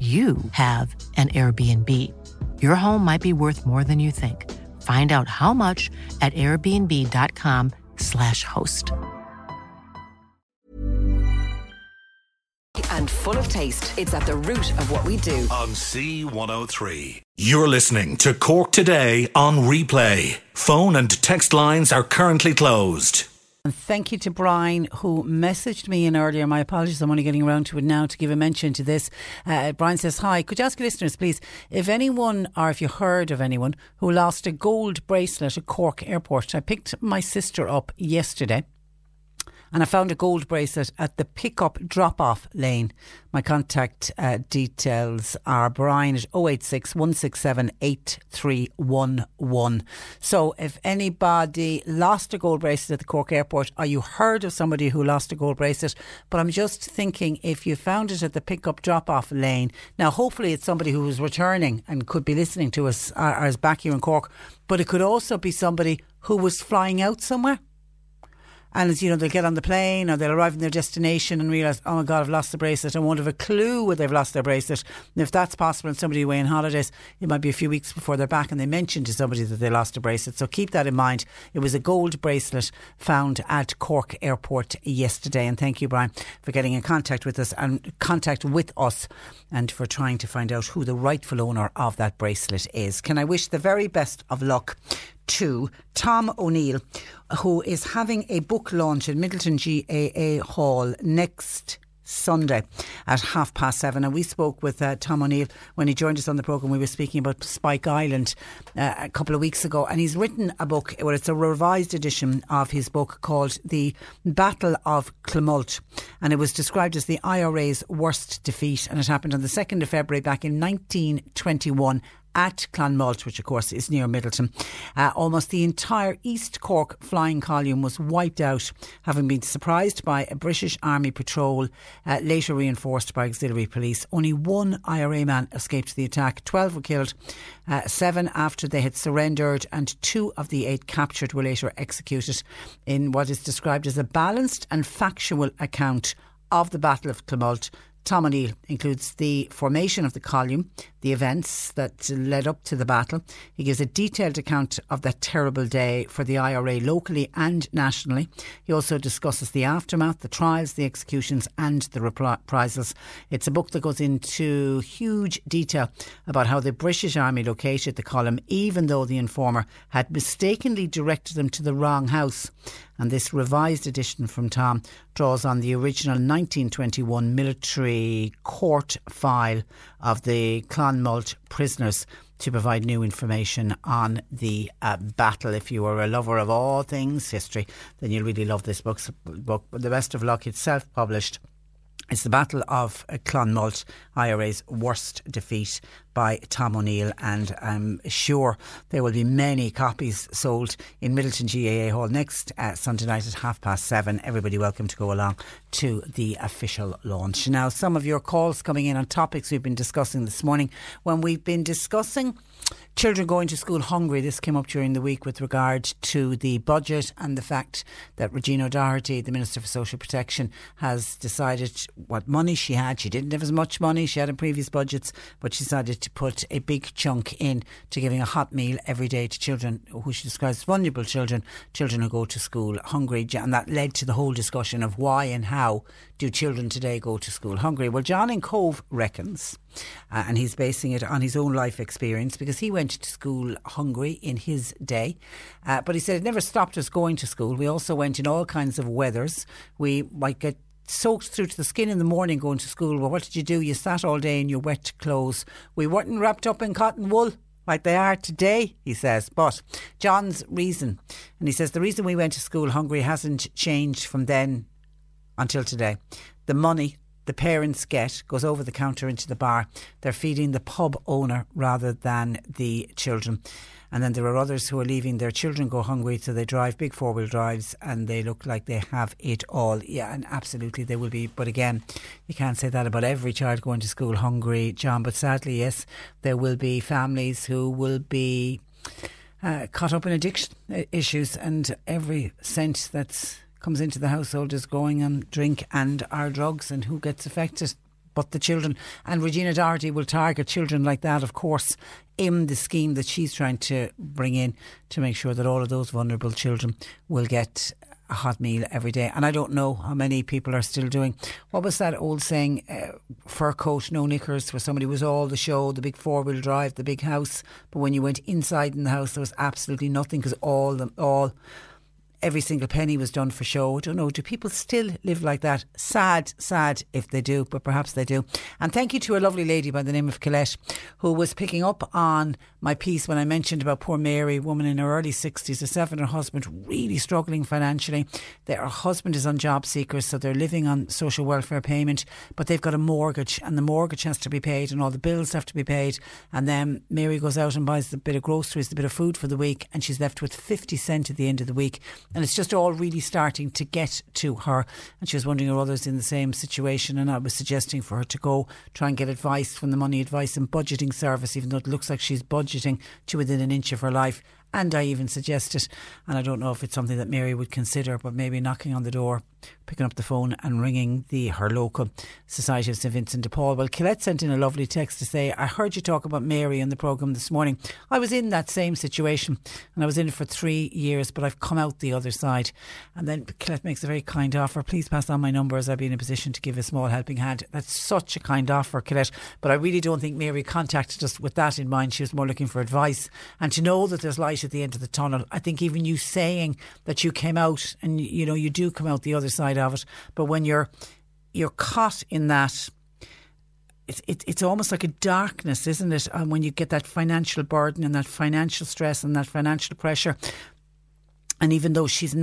you have an Airbnb. Your home might be worth more than you think. Find out how much at airbnb.com/host. And full of taste. It's at the root of what we do. On C103. You're listening to Cork Today on replay. Phone and text lines are currently closed. And thank you to Brian who messaged me in earlier. My apologies, I'm only getting around to it now to give a mention to this. Brian says, hi, could you ask listeners please if anyone or if you heard of anyone who lost a gold bracelet at Cork Airport? I picked my sister up yesterday and I found a gold bracelet at the pick-up drop-off lane. My contact details are Brian at 086 167 8311. So if anybody lost a gold bracelet at the Cork Airport, or you heard of somebody who lost a gold bracelet, but I'm just thinking if you found it at the pick-up drop-off lane, now hopefully it's somebody who was returning and could be listening to us or is back here in Cork, but it could also be somebody who was flying out somewhere. And as you know, they'll get on the plane or they'll arrive in their destination and realise, oh my God, I've lost the bracelet. I won't have a clue where they've lost their bracelet. And if that's possible and somebody away on holidays, it might be a few weeks before they're back and they mention to somebody that they lost a bracelet. So keep that in mind. It was a gold bracelet found at Cork Airport yesterday. And thank you, Brian, for getting in contact with us and for trying to find out who the rightful owner of that bracelet is. Can I wish the very best of luck to Tom O'Neill, who is having a book launch at Middleton GAA Hall next Sunday at 7:30. And we spoke with Tom O'Neill when he joined us on the programme. We were speaking about Spike Island a couple of weeks ago, and he's written a book, well, it's a revised edition of his book called The Battle of Clamult, and it was described as the IRA's worst defeat, and it happened on the 2nd of February back in 1921 at Clonmalt, which of course is near Middleton. Almost the entire East Cork flying column was wiped out, having been surprised by a British Army patrol, later reinforced by auxiliary police. Only one IRA man escaped the attack. 12 were killed, 7 after they had surrendered, and 2 of the 8 captured were later executed in what is described as a balanced and factual account of the Battle of Clonmalt, Tom O'Neill includes the formation of the column, the events that led up to the battle. He gives a detailed account of that terrible day for the IRA locally and nationally. He also discusses the aftermath, the trials, the executions and the reprisals. It's a book that goes into huge detail about how the British Army located the column, even though the informer had mistakenly directed them to the wrong house. And this revised edition from Tom draws on the original 1921 military court file of the Clonmalt prisoners to provide new information on the battle. If you are a lover of all things history, then you'll really love this book. But the best of luck, it's self-published. It's the Battle of Clonmalt, IRA's worst defeat, by Tom O'Neill, and I'm sure there will be many copies sold in Middleton GAA Hall next Sunday night at 7:30. Everybody welcome to go along to the official launch. Now, some of your calls coming in on topics we've been discussing this morning. When we've been discussing children going to school hungry, this came up during the week with regard to the budget and the fact that Regina O'Doherty, the Minister for Social Protection, has decided what money she had. She didn't have as much money she had in previous budgets, but she decided to put a big chunk in to giving a hot meal every day to children who she describes as vulnerable children, children who go to school hungry. And that led to the whole discussion of why and how do children today go to school hungry. Well, John in Cove reckons, and he's basing it on his own life experience because he went to school hungry in his day, but he said it never stopped us going to school. We also went in all kinds of weathers. We might get soaked through to the skin in the morning going to school. Well, what did you do? You sat all day in your wet clothes. We weren't wrapped up in cotton wool like they are today, he says. But John's reason, and he says the reason we went to school hungry hasn't changed from then until today. The money the parents get goes over the counter into the bar. They're feeding the pub owner rather than the children. And then there are others who are leaving their children go hungry, so they drive big four-wheel drives and they look like they have it all. Yeah, and absolutely they will be. But again, you can't say that about every child going to school hungry, John. But sadly, yes, there will be families who will be caught up in addiction issues, and every cent that comes into the household is going on drink and our drugs. And who gets affected but the children? And Regina Doherty will target children like that, of course, in the scheme that she's trying to bring in to make sure that all of those vulnerable children will get a hot meal every day. And I don't know how many people are still doing, what was that old saying, fur coat, no knickers, where somebody was all the show, the big four-wheel drive, the big house, but when you went inside in the house there was absolutely nothing because every single penny was done for show. I don't know, do people still live like that? Sad if they do, but perhaps they do. And thank you to a lovely lady by the name of Colette, who was picking up on my piece when I mentioned about poor Mary, woman in her early 60s, a seven, her husband really struggling financially. Her husband is on Job Seekers, so they're living on social welfare payment, but they've got a mortgage and the mortgage has to be paid and all the bills have to be paid. And then Mary goes out and buys the bit of groceries, the bit of food for the week, and she's left with 50 cent at the end of the week. And it's just all really starting to get to her. And she was wondering are others in the same situation. And I was suggesting for her to go try and get advice from the Money Advice and Budgeting Service, even though it looks like she's budgeting to within an inch of her life. And I even suggested, and I don't know if it's something that Mary would consider, but maybe knocking on the door, picking up the phone and ringing her local Society of St Vincent de Paul. Well, Colette sent in a lovely text to say, I heard you talk about Mary in the programme this morning. I was in that same situation and I was in it for 3 years, but I've come out the other side. And then Colette makes a very kind offer. Please pass on my number as I'll be in a position to give a small helping hand. That's such a kind offer, Colette. But I really don't think Mary contacted us with that in mind. She was more looking for advice and to know that there's light at the end of the tunnel. I think even you saying that you came out, and you know you do come out the other side of it, but when you're caught in that, it's almost like a darkness, isn't it? And when you get that financial burden and that financial stress and that financial pressure, and even though she's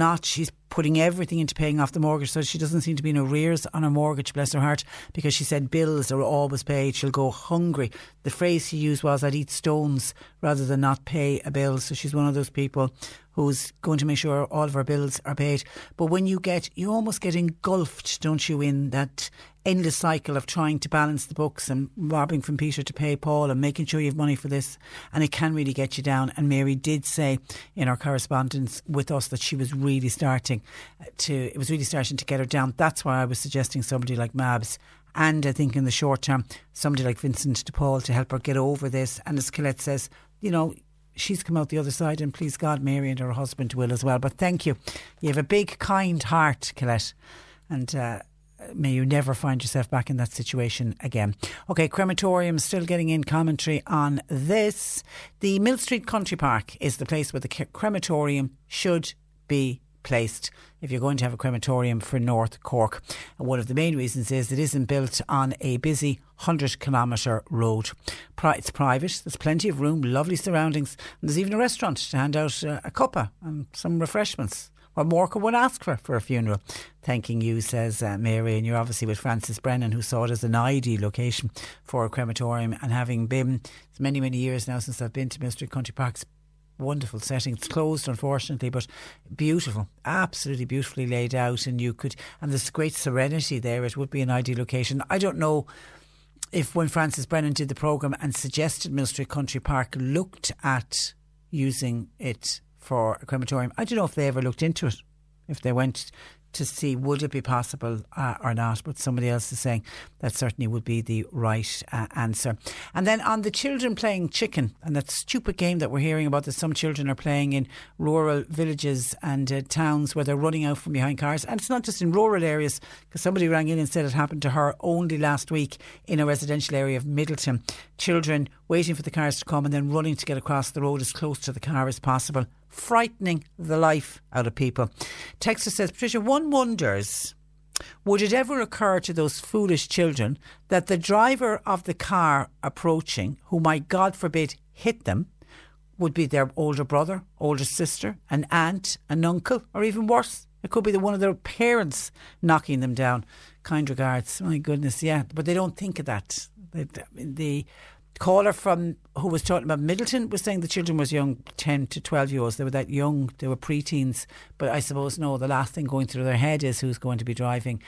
putting everything into paying off the mortgage, so she doesn't seem to be in arrears on her mortgage, bless her heart, because she said bills are always paid. She'll go hungry. The phrase she used was, I'd eat stones rather than not pay a bill. So she's one of those people who's going to make sure all of her bills are paid. But when you almost get engulfed, don't you, in that endless cycle of trying to balance the books and robbing from Peter to pay Paul and making sure you have money for this, and it can really get you down. And Mary did say in her correspondence with us that she was really starting to get her down. That's why I was suggesting somebody like Mabs And I think in the short term, somebody like Vincent de Paul to help her get over this. And as Colette says, you know, she's come out the other side, and please God, Mary and her husband will as well. But thank you. You have a big, kind heart, Colette. And may you never find yourself back in that situation again. OK, crematorium, still getting in commentary on this. The Mill Street Country Park is the place where the crematorium should be placed if you're going to have a crematorium for North Cork. And one of the main reasons is it isn't built on a busy 100-kilometre road. It's private, there's plenty of room, lovely surroundings, and there's even a restaurant to hand out a cuppa and some refreshments. What more could one ask for a funeral? Thanking you, says Mary, and you're obviously with Francis Brennan, who saw it as an ideal location for a crematorium. And having been, it's many, many years now since I've been to Mill Street Country Park's wonderful setting. It's closed, unfortunately, but beautiful, absolutely beautifully laid out, and you could, and there's great serenity there. It would be an ideal location. I don't know if when Francis Brennan did the programme and suggested Mill Street Country Park looked at using it for a crematorium. I don't know if they ever looked into it, if they went to see would it be possible or not, but somebody else is saying that certainly would be the right answer. And then on the children playing chicken and that stupid game that we're hearing about, that some children are playing in rural villages and towns where they're running out from behind cars. And it's not just in rural areas, because somebody rang in and said it happened to her only last week in a residential area of Middleton. Children waiting for the cars to come and then running to get across the road as close to the car as possible, frightening the life out of people. Texter says, Patricia, one wonders, would it ever occur to those foolish children that the driver of the car approaching, who might God forbid hit them, would be their older brother, older sister, an aunt, an uncle, or even worse, it could be one of their parents knocking them down. Kind regards. My goodness, yeah. But they don't think of that. The caller from who was talking about Middleton was saying the children was young, 10 to 12 year olds. They were that young, they were preteens. But I suppose, no, the last thing going through their head is who's going to be driving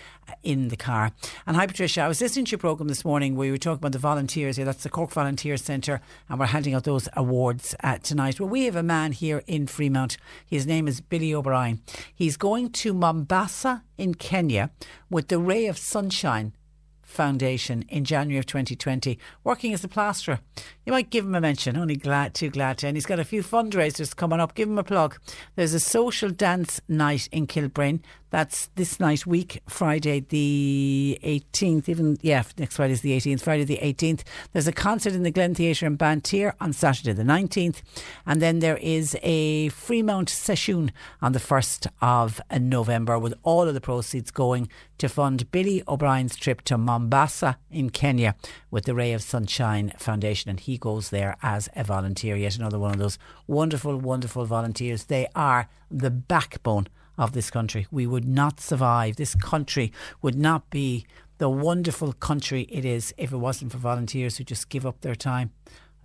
in the car. And hi, Patricia. I was listening to your programme this morning where you were talking about the volunteers here. That's the Cork Volunteer Centre, and we're handing out those awards tonight. Well, we have a man here in Fremont. His name is Billy O'Brien. He's going to Mombasa in Kenya with the Ray of Sunshine Foundation in January of 2020, working as a plasterer. You might give him a mention, only glad, too glad to. And he's got a few fundraisers coming up. Give him a plug. There's a social dance night in Kilbrain. That's this night week, Friday the 18th. Next Friday is the 18th, Friday the 18th. There's a concert in the Glen Theatre in Banteer on Saturday the 19th. And then there is a Fremont session on the 1st of November, with all of the proceeds going to fund Billy O'Brien's trip to Mombasa in Kenya with the Ray of Sunshine Foundation. And he goes there as a volunteer. Yet another one of those wonderful, wonderful volunteers. They are the backbone of this country. We would not survive. This country would not be the wonderful country it is if it wasn't for volunteers who just give up their time.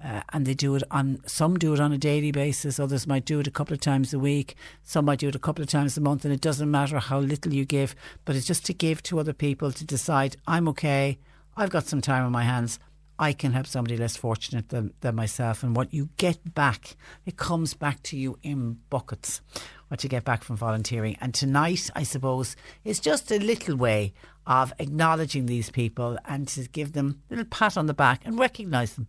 And they do it on, some do it on a daily basis, others might do it a couple of times a week, some might do it a couple of times a month, and it doesn't matter how little you give, but it's just to give to other people, to decide, I'm okay, I've got some time on my hands, I can help somebody less fortunate than myself. And what you get back, it comes back to you in buckets, what you get back from volunteering. And tonight, I suppose, is just a little way of acknowledging these people and to give them a little pat on the back and recognise them.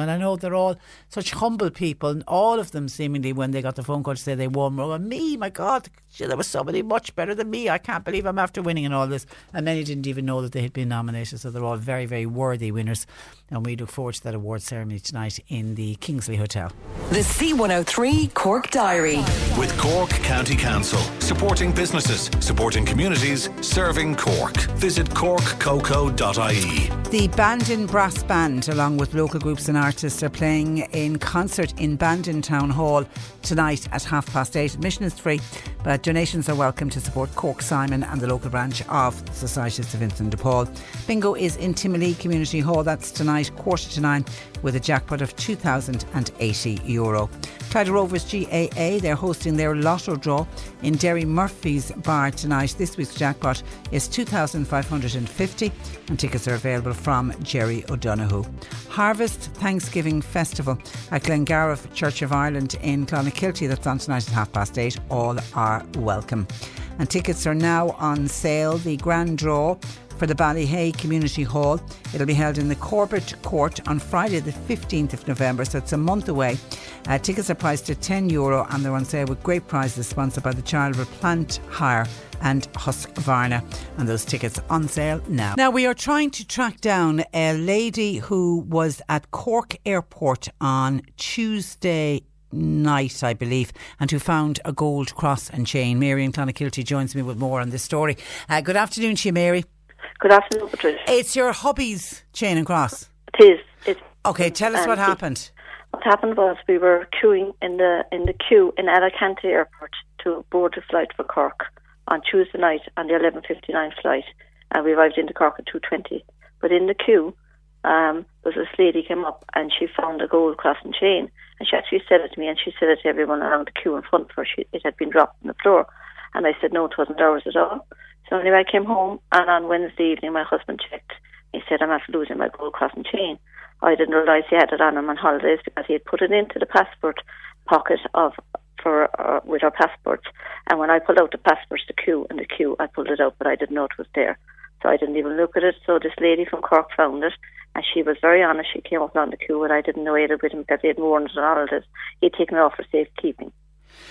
And I know they're all such humble people, and all of them seemingly, when they got the phone call to say they won, were, oh, me, my God, there was somebody much better than me, I can't believe I'm after winning and all this. And many didn't even know that they had been nominated, so they're all very, very worthy winners. And we look forward to that award ceremony tonight in the Kingsley Hotel. The C103 Cork Diary, with Cork County Council, supporting businesses, supporting communities, serving Cork. Visit corkcoco.ie. The Bandon Brass Band, along with local groups and artists, are playing in concert in Bandon Town Hall tonight at 8:30. Admission is free, but donations are welcome to support Cork Simon and the local branch of the Society of St Vincent de Paul. Bingo is in Timolee Community Hall. That's tonight, 9:15, with a jackpot of €2,080. Clyde Rovers GAA, they're hosting their lotto draw in Derry Murphy's Bar tonight. This week's jackpot is €2,550, and tickets are available from Jerry O'Donoghue. Harvest Thanksgiving Festival at Glengariff Church of Ireland in Clonakilty. That's on tonight at 8:30. All are welcome. And tickets are now on sale. The grand draw for the Ballyhay Community Hall. It'll be held in the Corbett Court on Friday the 15th of November, so it's a month away. Tickets are priced at €10 and they're on sale with great prizes, sponsored by the Charitable Plant Hire and Husqvarna, and those tickets on sale now. Now, we are trying to track down a lady who was at Cork Airport on Tuesday night, I believe, and who found a gold cross and chain. Mary in Clonakilty joins me with more on this story. Good afternoon to you, Mary. Good afternoon, Patricia. It's your hubby's chain and cross. It is. Okay, tell us what happened. What happened was we were queuing in the queue in Alicante Airport to board the flight for Cork on Tuesday night on the 11:59 flight, and we arrived into Cork at 2:20. But in the queue, was this lady came up and she found a gold cross and chain, and she actually said it to me, and she said it to everyone around the queue in front of her. It had been dropped on the floor, and I said no, it wasn't ours at all. So anyway, I came home, and on Wednesday evening my husband checked. He said, I'm after losing my gold cross and chain. I didn't realise he had it on him on holidays, because he had put it into the passport pocket with our passports, and when I pulled out the passports, the queue, I pulled it out, but I didn't know it was there, so I didn't even look at it. So this lady from Cork found it, and she was very honest. She came up on the queue, and I didn't know either with him that they had worn it and all of this. He'd taken it off for safekeeping.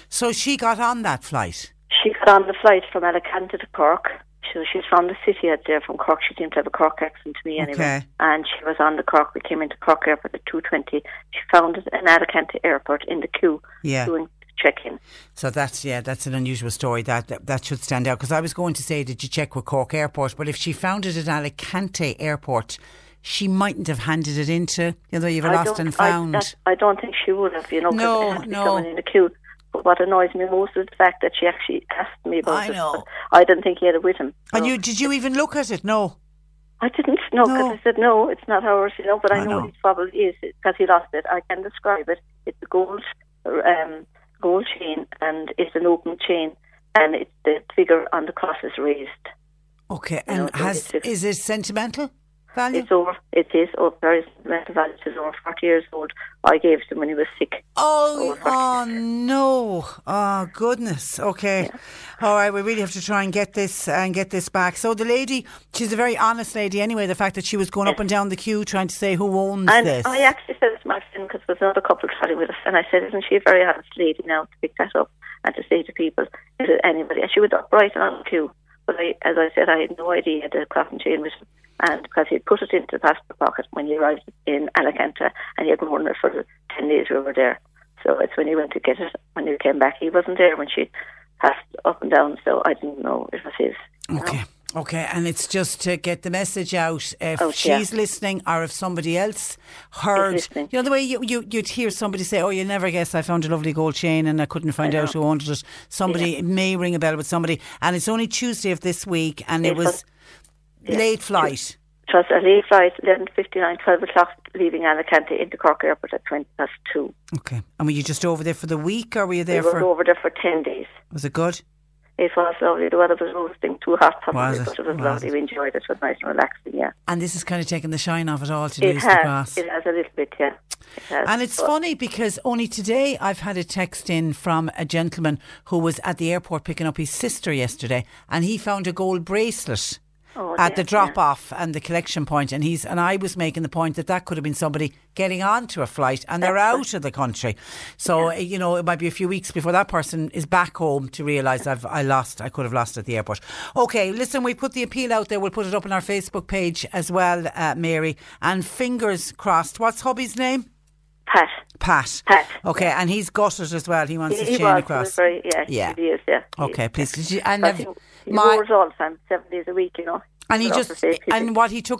So she got on that flight? She got on the flight from Alicante to Cork. So she's from the city out there, from Cork. She seemed to have a Cork accent to me anyway. Okay. And she was on the Cork. We came into Cork Airport at 2:20. She found it in Alicante Airport in the queue doing check-in. So that's an unusual story. That should stand out, because I was going to say, did you check with Cork Airport? But if she found it at Alicante Airport, she mightn't have handed it into, you know, you've a lost and found. I don't think she would have, you know, because it had to be someone in the queue. But what annoys me most is the fact that she actually asked me about it. I know. I didn't think he had it with him. So. And did you even look at it? No. I didn't, no, because I said, no, it's not ours, you know, but I know what his problem is, because he lost it. I can describe it. It's a gold chain, and it's an open chain, and the figure on the cross is raised. Okay, and is it sentimental value? It is very sentimental value. It's over 40 years old. I gave it to him when he was sick. Oh no! Oh goodness! Okay, yeah. All right. We really have to try and get this back. So the lady, she's a very honest lady. Anyway, the fact that she was going up and down the queue trying to say who owns this. I actually said it to my friend, because there's another couple travelling with us, and I said, "Isn't she a very honest lady now to pick that up and to say to people, to anybody?" And she was up right on the queue. But as I said, I had no idea the cross and chain was. And because he put it into the passport pocket when he arrived in Alicante, and he had worn it for 10 days we were there. So it's when he went to get it, when he came back, he wasn't there when she passed up and down, so I didn't know it was his. Okay, and it's just to get the message out if she's listening, or if somebody else heard. You know, the way you'd hear somebody say, oh, you'll never guess, I found a lovely gold chain and I couldn't find out who owned it. Somebody, it may ring a bell with somebody. And it's only Tuesday of this week, and it was late flight. It was a late flight, 11:59, 12 o'clock, leaving Alicante into Cork Airport at 2:20. Okay. And were you just over there for the week, or were you there We were over there for 10 days. Was it good? It was lovely. The weather was roasting, too hot, probably, but it was lovely. We enjoyed it. It was nice and relaxing, yeah. And this is kind of taking the shine off it all the grass. It has a little bit, yeah. It has, and it's funny, because only today I've had a text in from a gentleman who was at the airport picking up his sister yesterday, and he found a gold bracelet at the drop-off and the collection point, and I was making the point that could have been somebody getting onto a flight, and they're out of the country, so you know, it might be a few weeks before that person is back home to realise I could have lost at the airport. Okay, listen, we put the appeal out there. We'll put it up on our Facebook page as well, Mary, and fingers crossed. What's hubby's name? Pat. Okay, and he's got it as well. He wants his chain across. He is. Okay, please. And he wears all the time, 7 days a week, you know. And he took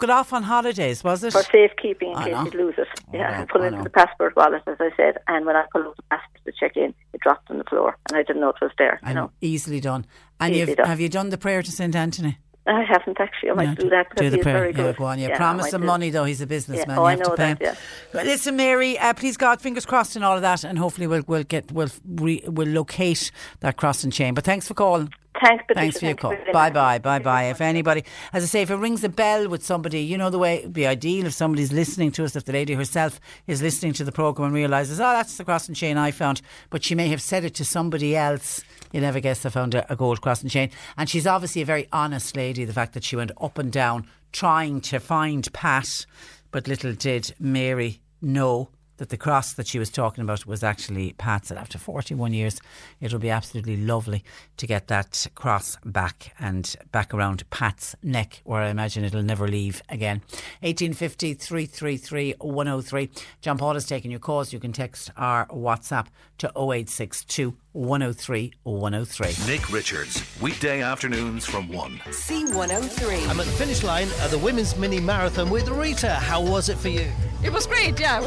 it off on holidays, was it? For safekeeping in case he'd lose it. Yeah, I put it into the passport wallet, as I said. And when I pulled out the passport to check in, it dropped on the floor, and I didn't know it was there. I know. Easily done. And have you done the prayer to St. Anthony? I haven't actually. I might do that. Do the prayer. Promise him money, though. He's a businessman. Yeah. Oh, I know that. Yeah. But listen, Mary. Please, God, fingers crossed and all of that, and hopefully we'll locate that cross and chain. But thanks for calling. Thanks, Patricia. Thanks for your call. Bye-bye. If anybody, as I say, if it rings a bell with somebody, you know the way, it'd be ideal if somebody's listening to us, if the lady herself is listening to the programme and realises, oh, that's the crossing chain I found, but she may have said it to somebody else. You never guess, I found a gold crossing chain. And she's obviously a very honest lady, the fact that she went up and down trying to find Pat, but little did Mary know that the cross that she was talking about was actually Pat's. And after 41 years, it'll be absolutely lovely to get that cross back and back around Pat's neck, where I imagine it'll never leave again. 1850 333 103. John Paul has taken your calls. You can text our WhatsApp to 0862 103 103. Nick Richards, weekday afternoons from 1. C103. I'm at the finish line at the Women's Mini Marathon with Rita. How was it for you? It was great, yeah,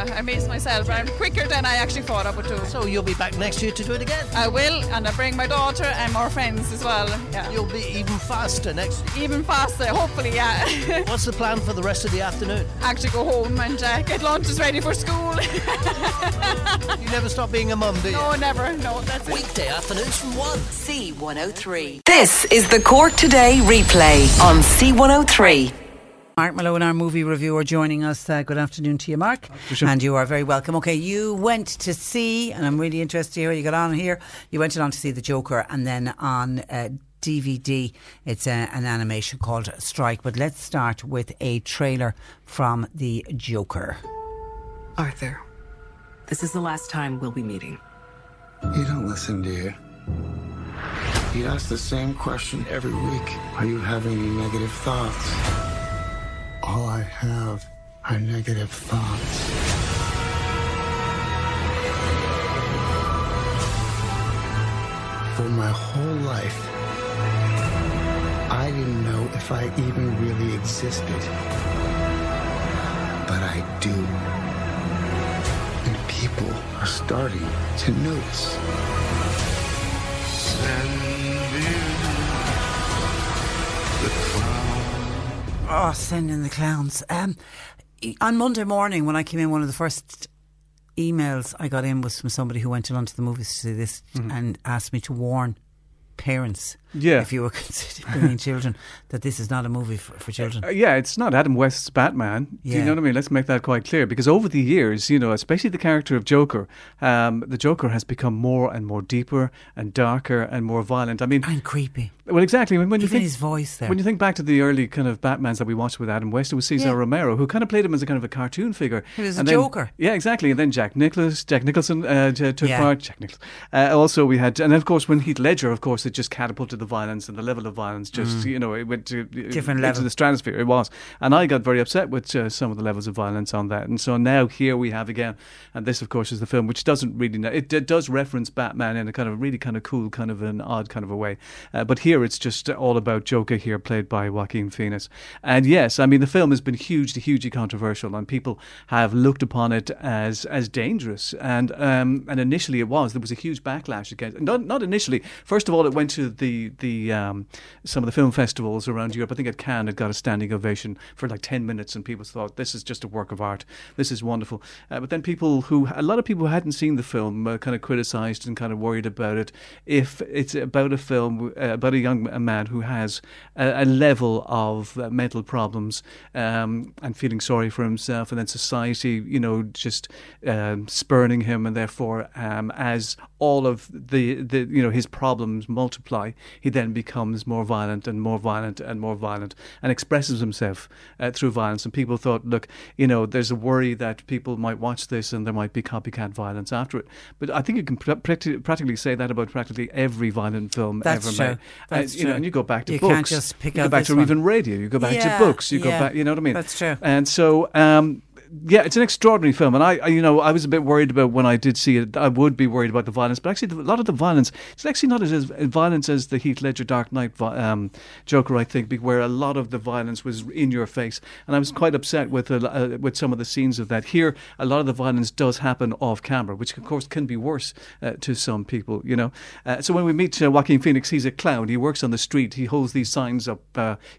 I amazed myself. I'm quicker than I actually thought I would do. So you'll be back next year to do it again? I will, and I bring my daughter and more friends as well. Yeah. You'll be even faster next year? Even faster, hopefully, yeah. What's the plan for the rest of the afternoon? Actually go home and get lunches ready for school. You never stop being a mum, do you? No, never. No, that's it. Weekday afternoons from 1. C103. This is the Cork Today replay on C103. Mark Malone, our movie reviewer, joining us. Good afternoon to you, Mark. Sure. And you are very welcome. Okay, you went to see, and I'm really interested to hear how you got on here, you went on to see The Joker, and then on DVD, it's an animation called Strike. But let's start with a trailer from The Joker. Arthur, this is the last time we'll be meeting. You don't listen, do you? You ask the same question every week. Are you having negative thoughts? All I have are negative thoughts. For my whole life, I didn't know if I even really existed. But I do. And people are starting to notice. Send in the cloud. Oh, sending the clowns. On Monday morning when I came in, one of the first emails I got in was from somebody who went along to the movies to see this and asked me to warn parents, if you were considering bringing children, that this is not a movie for children. It's not Adam West's Batman. Do you know what I mean? Let's make that quite clear, because over the years, you know, especially the character of Joker, the Joker has become more and more deeper and darker and more violent. I mean, and creepy. Well, exactly. When Even his voice there. When you think back to the early kind of Batmans that we watched with Adam West, it was Cesar Romero, who kind of played him as a kind of a cartoon figure. He was a Joker. Yeah, exactly. And then Jack Nicholson took part. Jack Nicholson. Also we had, and of course, when Heath Ledger, of course, it just catapulted the violence, and the level of violence just, you know, it went to different levels, into the stratosphere. It was. And I got very upset with some of the levels of violence on that. And so now here we have again, and this, of course, is the film, which doesn't really, it does reference Batman in a kind of really kind of cool, kind of an odd kind of a way. But here, it's just all about Joker here, played by Joaquin Phoenix. And yes, I mean, the film has been hugely controversial, and people have looked upon it as dangerous. And initially it was. There was a huge backlash against it. Not initially. First of all, it went to the some of the film festivals around Europe. I think at Cannes it got a standing ovation for like 10 minutes, and people thought, this is just a work of art. This is wonderful. But then a lot of people who hadn't seen the film kind of criticised and kind of worried about it. If it's about a film, about a young man who has a level of mental problems and feeling sorry for himself, and then society, you know, just spurning him, and therefore as all of the you know, his problems multiply, he then becomes more violent and expresses himself through violence. And people thought, look, you know, there's a worry that people might watch this and there might be copycat violence after it. But I think you can practically say that about practically every violent film ever made. That's true. You know, and you go back to books. You can't just pick up this one. You go back to even radio. You go back to books. You go back, you know what I mean? That's true. And so... yeah, it's an extraordinary film, and I was a bit worried about when I did see it. I would be worried about the violence, but actually a lot of the violence, it's actually not as violent as the Heath Ledger Dark Knight Joker, I think, where a lot of the violence was in your face, and I was quite upset with some of the scenes of that. Here, a lot of the violence does happen off camera, which of course can be worse to some people, you know. So when we meet Joaquin Phoenix, he's a clown. He works on the street. He holds these signs up,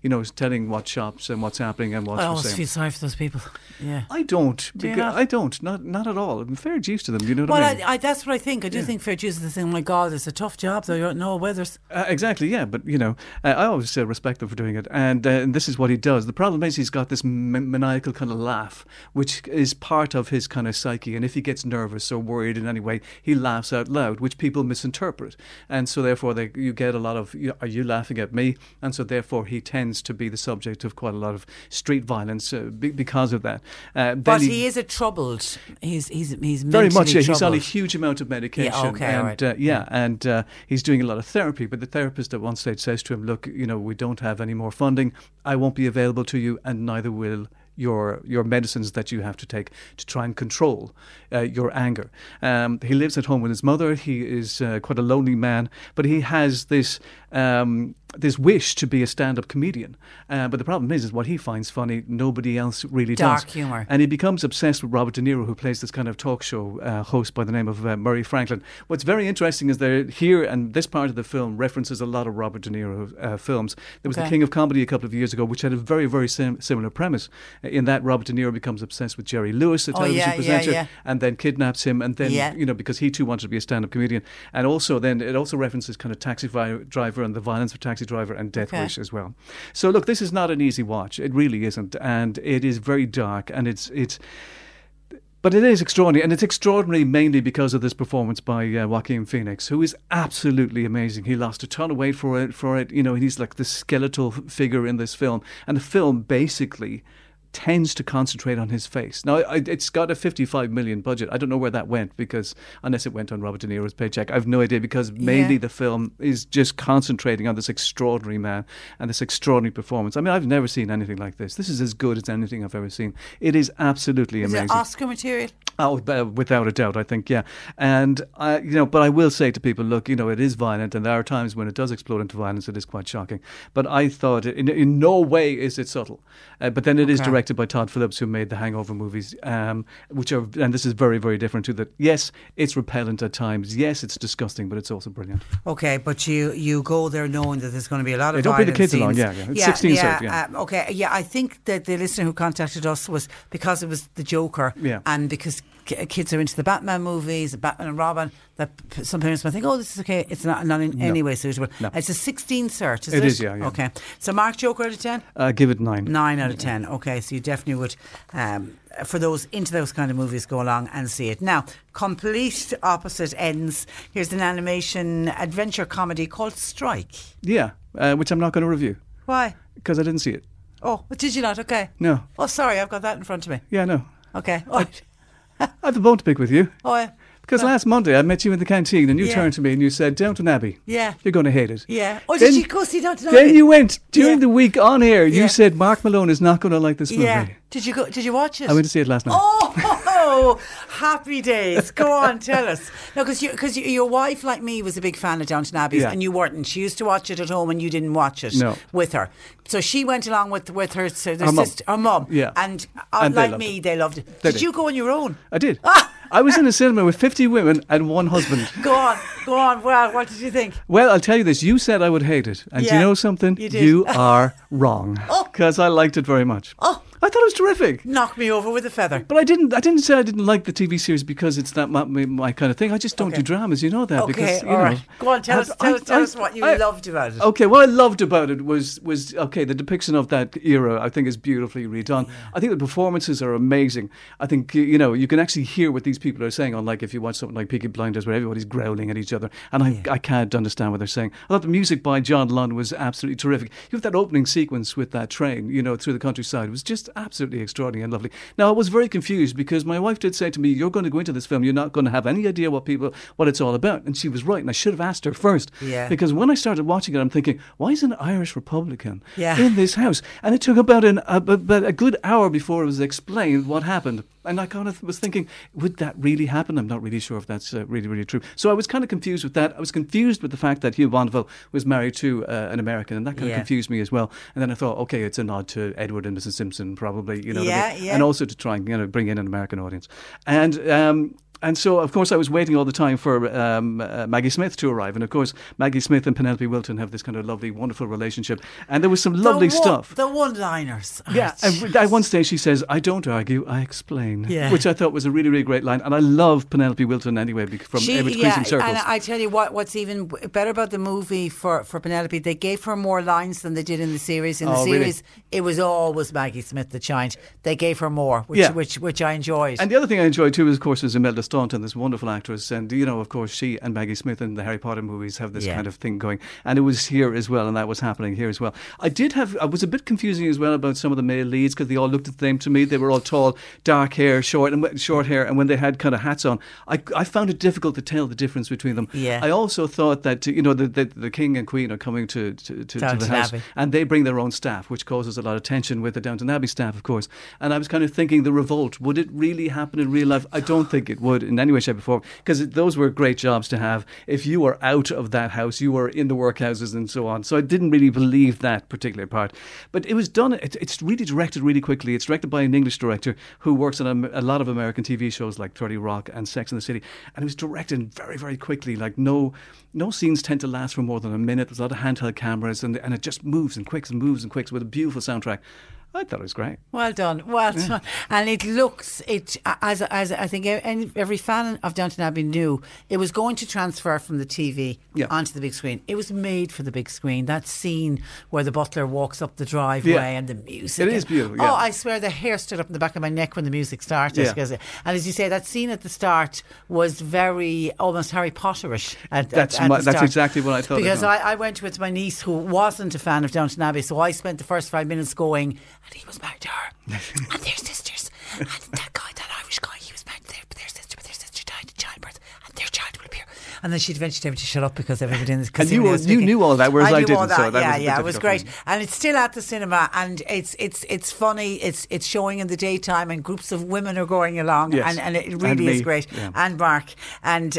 you know, telling what shops and what's happening and what's for sale. I always feel sorry for those people. Yeah. I don't. I don't. Not at all. I'm fair dues to them. You know what I mean? I that's what I think. I do think fair dues to them. Oh my God, it's a tough job though. You don't know weathers. Exactly. Yeah, but you know, I always respect them for doing it. And this is what he does. The problem is he's got this maniacal kind of laugh, which is part of his kind of psyche. And if he gets nervous or worried in any way, he laughs out loud, which people misinterpret. And so therefore, you get a lot of "Are you laughing at me?" And so therefore, he tends to be the subject of quite a lot of street violence because of that. But he is a troubled. He's very much. Yeah, he's on a huge amount of medication. Yeah, okay, and, right. He's doing a lot of therapy. But the therapist at one stage says to him, "Look, you know, we don't have any more funding. I won't be available to you, and neither will your medicines that you have to take to try and control your anger." He lives at home with his mother. He is quite a lonely man, but he has this wish to be a stand-up comedian. But the problem is what he finds funny, nobody else really does. Dark humour. And he becomes obsessed with Robert De Niro, who plays this kind of talk show host by the name of Murray Franklin. What's very interesting is that here, and this part of the film references a lot of Robert De Niro films. There was The King of Comedy a couple of years ago, which had a very, very similar premise, in that Robert De Niro becomes obsessed with Jerry Lewis, a television presenter, and then kidnaps him, and then, because he too wanted to be a stand-up comedian. And also then, it also references kind of Taxi Driver and the violence of Taxi Driver and Death Wish as well. So look, this is not an easy watch. It really isn't, and it is very dark, and it's. But it is extraordinary, and it's extraordinary mainly because of this performance by Joaquin Phoenix, who is absolutely amazing. He lost a ton of weight for it. You know, he's like the skeletal figure in this film, and the film basically tends to concentrate on his face. Now, it's got a 55 million budget. I don't know where that went, because unless it went on Robert De Niro's paycheck, I have no idea, because mainly the film is just concentrating on this extraordinary man and this extraordinary performance. I mean, I've never seen anything like this. This is as good as anything I've ever seen. It is absolutely amazing. Is it Oscar material? Oh, without a doubt, I think, yeah. And, but I will say to people, look, you know, it is violent, and there are times when it does explode into violence. It is quite shocking. But I thought, in no way is it subtle. But then it is direct. By Todd Phillips, who made the Hangover movies, and this is very, very different to that. Yes, it's repellent at times. Yes, it's disgusting, but it's also brilliant. Okay, but you go there knowing that there's going to be a lot of violence. Don't bring the kids scenes along. Yeah. It's 16, yeah. I think that the listener who contacted us was because it was the Joker, and because kids are into the Batman movies, Batman and Robin, that some parents might think, oh, this is okay. It's not in any way suitable. No. It's a 16 cert, is it? It is, yeah. Okay. So mark Joker out of 10? Give it 9. 9 out of 10. Okay, so you definitely would, for those into those kind of movies, go along and see it. Now, complete opposite ends. Here's an animation adventure comedy called Strike. Yeah, which I'm not going to review. Why? Because I didn't see it. Oh, did you not? Okay. No. Oh, sorry, I've got that in front of me. Yeah, no. Okay. Oh. I have a bone to pick with you. Oh, yeah. Because last Monday I met you in the canteen and you turned to me and you said, Downton Abbey. Yeah. You're going to hate it. Yeah. Oh, did you go see Downton Abbey? Then you went during the week on air. You said Mark Malone is not going to like this movie. Yeah. Did you watch it? I went to see it last night. Oh, happy days. Go on, tell us. No, because your wife, like me, was a big fan of Downton Abbey, and you weren't. She used to watch it at home and you didn't watch it with her. So she went along with her sister, her mum. Yeah. And like me, they loved it. Did you go on your own? I did. I was in a cinema with 50 women and one husband. Go on. Well, what did you think? Well, I'll tell you this. You said I would hate it. And do you know something? You did. You are wrong. Because I liked it very much. Oh. I thought it was terrific. Knocked me over with a feather. But I didn't say I didn't like the TV series because it's not my kind of thing. I just don't do dramas, you know that. Okay, because, all right. Go on, tell us what you loved about it. Okay, what I loved about it was the depiction of that era, I think, is beautifully redone. Yeah. I think the performances are amazing. I think, you know, you can actually hear what these people are saying on, like, if you watch something like Peaky Blinders, where everybody's growling at each other, and I can't understand what they're saying. I thought the music by John Lund was absolutely terrific. You have that opening sequence with that train, you know, through the countryside. It was just absolutely extraordinary and lovely. Now, I was very confused because my wife did say to me, you're going to go into this film, you're not going to have any idea what it's all about. And she was right, and I should have asked her first. Yeah. Because when I started watching it, I'm thinking, why is an Irish Republican in this house? And it took about a good hour before it was explained what happened. And I kind of was thinking, would that really happen? I'm not really sure if that's really, really true. So I was kind of confused with that. I was confused with the fact that Hugh Bonneville was married to an American, and that kind of confused me as well. And then I thought, okay, it's a nod to Edward and Mrs. Simpson, probably, you know what I mean? And also to try and, you know, bring in an American audience. And And so, of course, I was waiting all the time for Maggie Smith to arrive. And, of course, Maggie Smith and Penelope Wilton have this kind of lovely, wonderful relationship. And there was some lovely stuff. The one-liners. Yeah. And at one stage, she says, "I don't argue, I explain." Yeah. Which I thought was a really, really great line. And I love Penelope Wilton anyway from Edward Crescent Circles. And I tell you what's even better about the movie for Penelope, they gave her more lines than they did in the series. In the series, really? It was always Maggie Smith that shined. They gave her more, which I enjoyed. And the other thing I enjoyed, too, is, of course, is Imelda Staunton, this wonderful actress, and you know, of course, she and Maggie Smith in the Harry Potter movies have this kind of thing going, and it was here as well, and that was happening here as well. I was a bit confusing as well about some of the male leads, because they all looked the same to me. They were all tall, dark hair, short hair, and when they had kind of hats on, I found it difficult to tell the difference between them. Yeah. I also thought that the King and Queen are coming to the house, Abbey, and they bring their own staff, which causes a lot of tension with the Downton Abbey staff, of course. And I was kind of thinking, the revolt, would it really happen in real life? I don't think it would in any way, shape or form, because those were great jobs to have. If you were out of that house, you were in the workhouses and so on. So I didn't really believe that particular part. But it was done, it's really directed really quickly. It's directed by an English director who works on a lot of American TV shows like 30 Rock and Sex and the City. And it was directed very, very quickly. Like no scenes tend to last for more than a minute. There's a lot of handheld cameras and it just moves and quicks with a beautiful soundtrack. I thought it was great. Well done. And it looks, as I think every fan of Downton Abbey knew, it was going to transfer from the TV onto the big screen. It was made for the big screen. That scene where the butler walks up the driveway and the music. It is beautiful. Yeah. Oh, I swear the hair stood up in the back of my neck when the music started. Yeah. Because, and as you say, that scene at the start was very, almost Harry Potterish. That's exactly what I thought. Because I went with my niece who wasn't a fan of Downton Abbey, so I spent the first 5 minutes going... And he was married to her. And their sisters. And that guy, that Irish guy, he was married to their sister, but their sister died in childbird. And their child will appear. And then she'd eventually tell me to shut up because everybody in this casino was speaking. And you knew all that, whereas I didn't. It was great. And it's still at the cinema, and it's funny. It's showing in the daytime, and groups of women are going along, and it really is great. Yeah. And Mark, and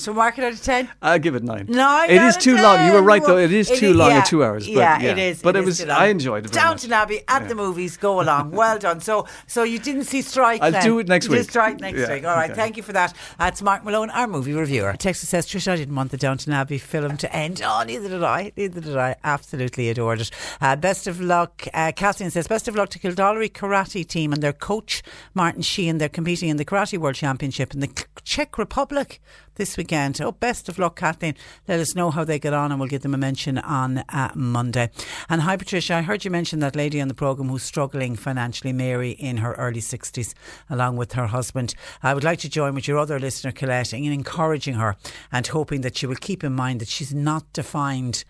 so mark it out of 10. I'll give it 9. 9. It is too long. You were right though. It is too long at 2 hours. But, yeah, it is. But it was. I enjoyed it. Downton Abbey at the movies. Go along. Well done. So you didn't see Strike. I'll do it next week. Strike next week. All right. Thank you for that. That's Mark Malone, our movie reviewer. Texas says, "Trish, I didn't want the Downton Abbey film to end." Oh, neither did I. Absolutely adored it. Best of luck. Kathleen says, "Best of luck to Kildallery karate team and their coach Martin Sheehan. They're competing in the Karate World Championship in the Czech Republic this weekend." Oh, best of luck, Kathleen. Let us know how they get on, and we'll give them a mention on Monday. And hi, Patricia. I heard you mention that lady on the programme who's struggling financially, Mary, in her early 60s, along with her husband. I would like to join with your other listener, Colette, in encouraging her and hoping that she will keep in mind that she's not defined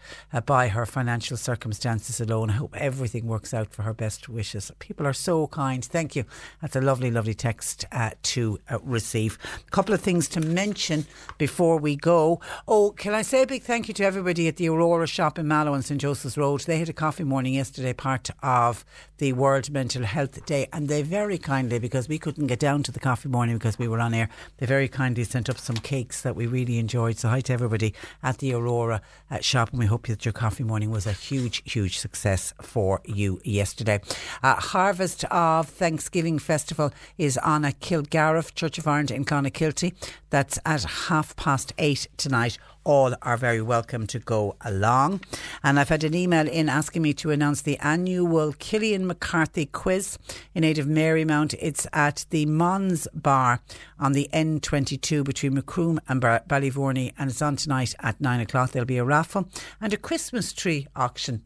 by her financial circumstances alone. I hope everything works out for her. Best wishes. People are so kind. Thank you. That's a lovely, lovely text to receive. A couple of things to mention before we go. Oh, can I say a big thank you to everybody at the Aurora shop in Mallow and St Joseph's Road. They had a coffee morning yesterday, part of the World Mental Health Day, and they very kindly, because we couldn't get down to the coffee morning because we were on air, they very kindly sent up some cakes that we really enjoyed. So hi to everybody at the Aurora shop, and we hope that your coffee morning was a huge, huge success for you yesterday. Harvest of Thanksgiving Festival is on at Kilgariff, Church of Ireland in Clonakilty. That's at 8:30 tonight. All are very welcome to go along. And I've had an email in asking me to announce the annual Killian McCarthy quiz in aid of Marymount. It's at the Mons Bar on the N22 between Macroom and Ballyvourney, and it's on tonight at 9:00. There'll be a raffle and a Christmas tree auction.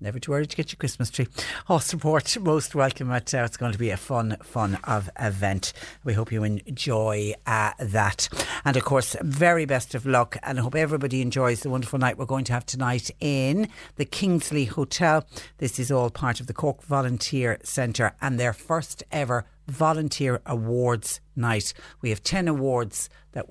Never too early to get your Christmas tree. All support most welcome. It's going to be a fun of event. We hope you enjoy that. And of course, very best of luck, and I hope everybody enjoys the wonderful night we're going to have tonight in the Kingsley Hotel. This is all part of the Cork Volunteer Centre and their first ever volunteer awards night. We have 10 awards that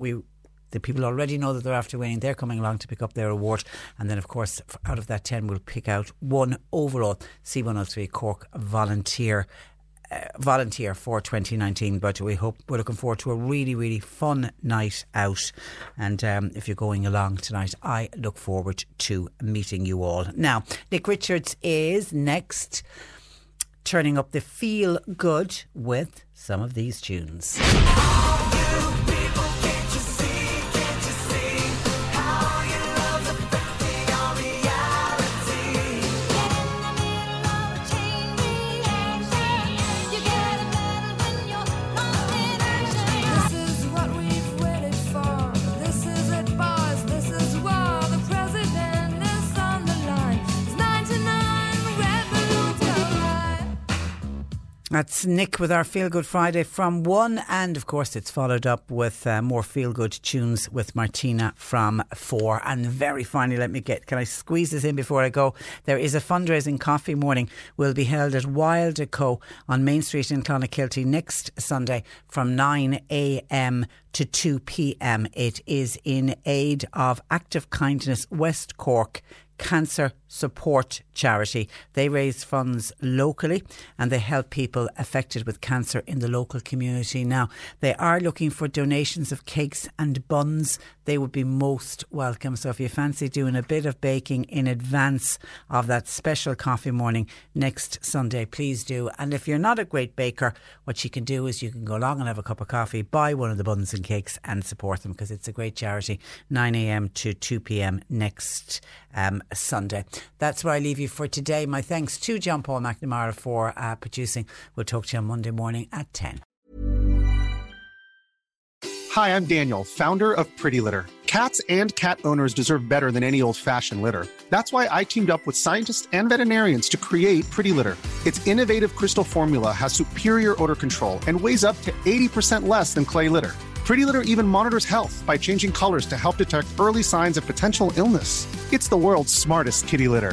the people already know that they're after winning. They're coming along to pick up their award. And then, of course, out of that 10, we'll pick out one overall C103 Cork volunteer for 2019. But we're looking forward to a really, really fun night out. And if you're going along tonight, I look forward to meeting you all. Now, Nick Richards is next, turning up the feel good with some of these tunes. That's Nick with our Feel Good Friday from 1, and of course it's followed up with more Feel Good tunes with Martina from 4. And very finally, can I squeeze this in before I go? There is a fundraising coffee morning will be held at Wild & Co on Main Street in Clonakilty next Sunday from 9am to 2pm. It is in aid of Active Kindness West Cork Cancer Support Charity. They raise funds locally and they help people affected with cancer in the local community. Now, they are looking for donations of cakes and buns. They would be most welcome. So if you fancy doing a bit of baking in advance of that special coffee morning next Sunday, please do. And if you're not a great baker, what you can do is you can go along and have a cup of coffee, buy one of the buns and cakes and support them, because it's a great charity. 9am to 2pm next Sunday. That's where I leave you for today. My thanks to John Paul McNamara for producing. We'll talk to you on Monday morning at 10. Hi, I'm Daniel, founder of Pretty Litter. Cats and cat owners deserve better than any old-fashioned litter. That's why I teamed up with scientists and veterinarians to create Pretty Litter. Its innovative crystal formula has superior odor control and weighs up to 80% less than clay litter. Pretty Litter even monitors health by changing colors to help detect early signs of potential illness. It's the world's smartest kitty litter.